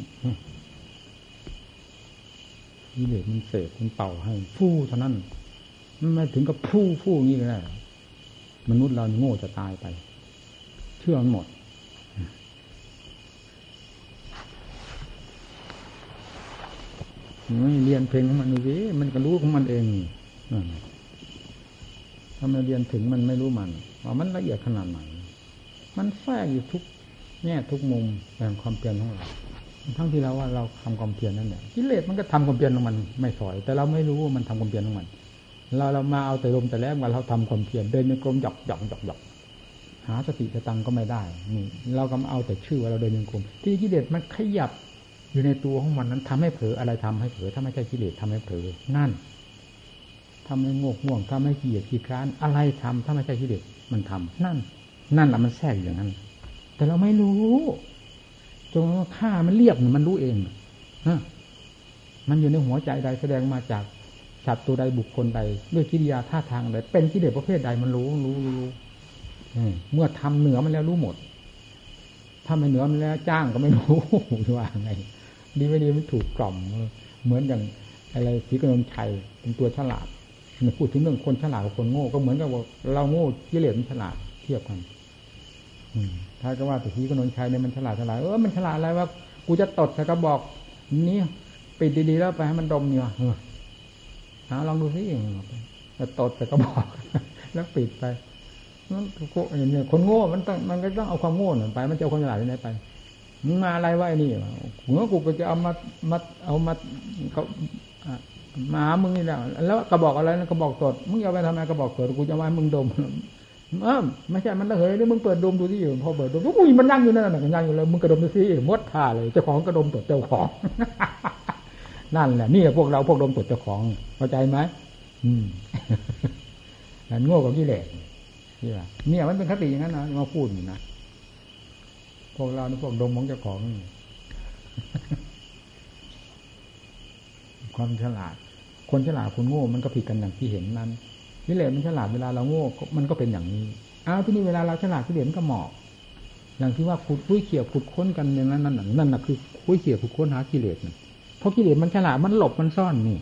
กิเลสมันเสพมันเป่าให้ฟู่เท่านั้นไม่ถึงกับฟู่นี่เลยนะมนุษย์เราโง่จะตายไปเชื่อมันหมดไม่เรียนเพลงของมันดูสิมันก็รู้ของมันเองถ้าไม่เรียนถึงมันไม่รู้มันว่ามันละเอียดขนาดไหนมันแฝงอยู่ทุกแง่ทุกมุมแห่งความเพียรของเราทั้งที่เราว่าเราทำความเพียรนั่นแหละกิเลสมันก็ทำความเพียรของมันไม่สอยแต่เราไม่รู้ว่ามันทำความเพียรของมันเรามาเอาแต่ลมแต่แรงว่าเราทำความเพียรเดินโยกลมหยอกหยอกหยอกหยอกหาสติสตังก็ไม่ได้นี่เราก็เอาแต่ชื่อว่าเราเดินโยกลมที่กิเลสมันขยับอยู่ในตัวของมันนั้นทำให้เผลออะไรทำให้เผลอถ้าไม่ใช่กิเลสทำให้เผลอนั่นทำให้งกง่วงทำให้ขี้เกียจขี้คร้านอะไรทำถ้าไม่ใช่กิเลสมันทำนั่นแหละมันแทรกอย่างนั้นแต่เราไม่รู้จนข้ามันเรียบมันรู้เองฮะมันอยู่ในหัวใจใดแสดงมาจากสัตว์ตัวใดบุคคลใดด้วยกิริยาท่าทางใดเป็นกิเลสประเภทใดมันรู้เมื่อทำเหนือมันแล้วรู้หมดถ้าไม่เหนือมันแล้วจ้างก็ไม่รู้ว่าไงดีไม่ดีมันถูกกล่อมเหมือนอย่างอะไรศรีกนลชัยเป็นตัวฉลาดมันพูดถึงเรื่องคนฉลาดกับคนโง่ก็เหมือนกับว่าเราโง่กิเลสมันฉลาดเทียบกันถ้าก็ว่าแต่ศรีกนลชัยเนี่ยมันฉลาดมันฉลาดอะไรวะกูจะตดใส่กระบอกนี้ปิดดีๆแล้วไปให้มันดมเนี่ยลองดูสิจะตดใส่กระบอกแล้วปิดไปมันคนโง่มันก็ต้องเอาความโง่ไปมันจะเอาความฉลาดที่ไหนไปมึงมาอะไรวะไอ้นี่หัวกูก็จะเอามามึงนี่แล้วกระบอกอะไรนะกระบอกตดมึงเอาไปทำไมกระบอกตดกูจะมาให้มึงดมไม่ใช่มันระเหยนี่มึงเปิดดมดูสิพอเปิดดมอุ้ยมันยั่งอยู่นั่นน่ะยั่งอยู่แล้วมึงกระดมดูสิมดท่าเลยเจ้าของกระดมตดเจ้าของนั่นแหละนี่พวกเราพวกดมตดเจ้าของเข้าใจไหมโง่กับกิเลสเนี่ยมันเป็นคติอย่างนั้นนะมาพูดอยู่นะพวกเราในพวกดมของเจ้าของความฉลาดคนฉลาดคนโง่มันก็ผิดกันอย่างที่เห็นนั้นกิเลสมันฉลาดเวลาเราโง่มันก็เป็นอย่างนี้ที่นี่เวลาเราฉลาดกิเลสมันก็หมอบอย่างที่ว่าขุดคุ้ยเขี่ยขุดค้นกันอย่างนั้นนั่นน่ะคือคุ้ยเขี่ยขุดค้นหากิเลสเพราะกิเลสมันฉลาดมันหลบมันซ่อนนี่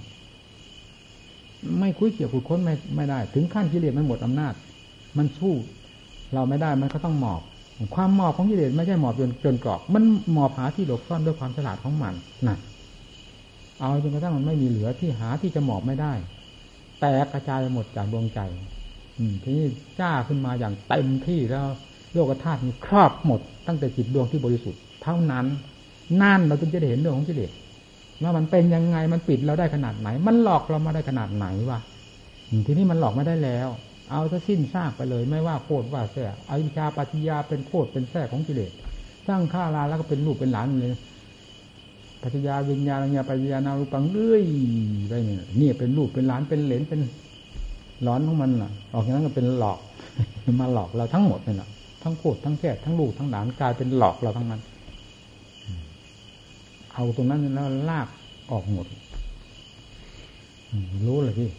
ไม่คุ้ยเขี่ยขุดค้นไม่ได้ถึงขั้นกิเลสมันหมดอำนาจมันสู้เราไม่ได้มันก็ต้องหมอบความหมอบของกิเลสไม่ใช่หมอบจนกรอกมันหมอบหาที่หลบซ่อนด้วยความฉลาดของมันน่ะเอาจนกระทั่งมันไม่มีเหลือที่หาที่จะหมอบไม่ได้แต่กระจายหมดจากดวงใจทีนี้จ้าขึ้นมาอย่างเต็มที่แล้วโลกธาตุมันครอบหมดตั้งแต่จิตดวงที่บริสุทธิ์เท่านั้นนั่นเราจึงจะได้เห็นเรื่องของกิเลสว่ามันเป็นยังไงมันปิดเราได้ขนาดไหนมันหลอกเรามาได้ขนาดไหนวะทีนี้มันหลอกไม่ได้แล้วเอาซะสิ้นซากไปเลยไม่ว่าโคตรว่าแท้อวิชชาปัจจยาเป็นโคตรเป็นแท้ของกิเลสสร้างฆ่าราแล้วก็เป็นลูกเป็นหลานเลยปัจจยาวิญญาณปัจจยานารูปังเรื่อยไปนี่เป็นลูกเป็นหลานเป็นเหลนเป็นหลอนของมันน่ะออกจากนั้นก็เป็นหลอกมาหลอกเราทั้งหมดเลยน่ะทั้งโคตรทั้งแท้ทั้งลูกทั้งหลานกลายเป็นหลอกเราทั้งนั้นเอาตรงนั้นแล้วลากออกหมดรู้เลยพี่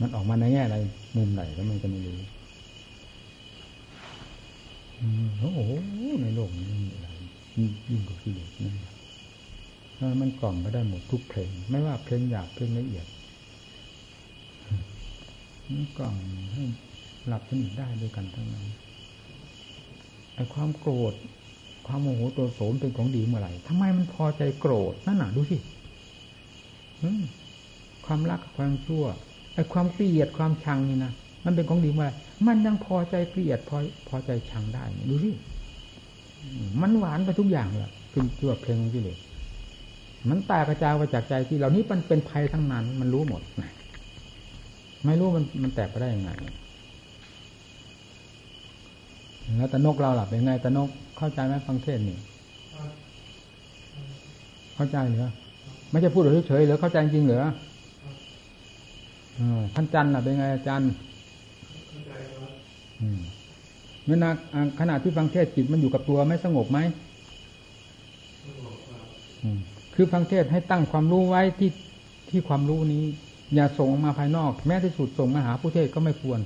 มันออกมาในแง่อะไรมุมไหนแล้วมันจะไม่รู้โอ้โหในโลกนี้อะไรยิ่งกว่าที่เด็กนั่นมันกล่อมก็ได้หมดทุกเพลงไม่ว่าเพลงหยาบเพลงละเอียดมันกล่อมให้หลับสนิทได้ด้วยกันทั้งนั้นไอ้ความโกรธความโมโหตัวโสมเป็นของดีเมื่อไหร่ทำไมมันพอใจโกรธนั่นน่ะดูสิความรักความชั่วไอ้ความเกลียดความชังนี่นะมันเป็นของดีมามันยังพอใจเกลียดพอใจชังได้ดูสิมันหวานไปทุกอย่างแหละคือตัวเพลงของกิเลสมันแตกกระจายมาจากใจที่เหล่านี้มันเป็นภัยทั้งนั้นมันรู้หมดไม่รู้มันแตกไปได้ยังไงแล้วตะนกเราล่ะเป็นไงตะนกเข้าใจไหมฟังเทศน์นี่เข้าใจเหรอไม่ใช่พูดเฉยๆหรือเข้าใจจริงเหรอท่านจันทร์ล่ะเป็นไงอาจารย์เมื่อขณะที่ฟังเทศจิตมันอยู่กับตัวไม่สงบไหมคือฟังเทศให้ตั้งความรู้ไว้ที่ความรู้นี้อย่าส่งออกมาภายนอกแม้ที่สุดส่งมาหาผู้เทศก็ไม่ควร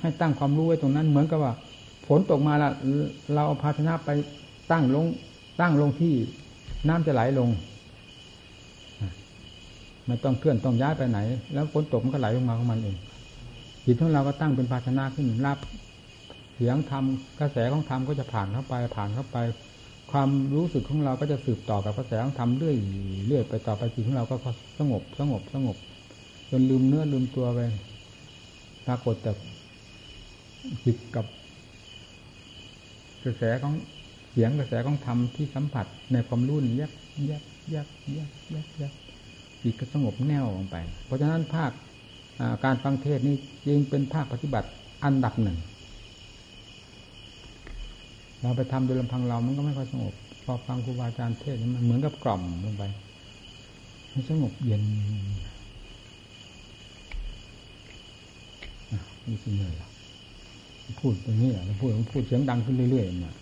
ให้ตั้งความรู้ไว้ตรงนั้นเหมือนกับว่าฝนตกมาละเราเอาภาชนะไปตั้งลงที่น้ำจะไหลลง ไม่ต้องเคลื่อนต้องย้ายไปไหนแล้วฝนตกมันก็ไหลลงมาของมันเองจิตของเราก็ตั้งเป็นภาชนะขึ้นรับเสียงธรรมกระแสของธรรมก็จะผ่านเข้าไปผ่านเข้าไปความรู้สึกของเราก็จะสืบต่อกับกระแสของธรรมเรื่อยเรื่อยไปต่อไปจิตของเราก็สงบสงบสงบจนลืมเนื้อลืมตัวไปปรากฏแต่จิตกับกระแสของเสียงกระแสของธรรมที่สัมผัสในความรุ่นแยบแยบแยบแยบแยบแยบจิตก็สงบแน่วลงไปเพราะฉะนั้นภาคการฟังเทศน์นี้จึงเป็นภาคปฏิบัติอันดับหนึ่งเราไปทำโดยลำพังเรามันก็ไม่ค่อยสงบพอฟังครูบาอาจารย์เทศน์มันเหมือนกับกล่อมลงไปมันสงบเย็นนี่คืออะไรล่ะพูดตรงนี้อ่ะพูดเสียงดังขึ้นเรื่อยๆ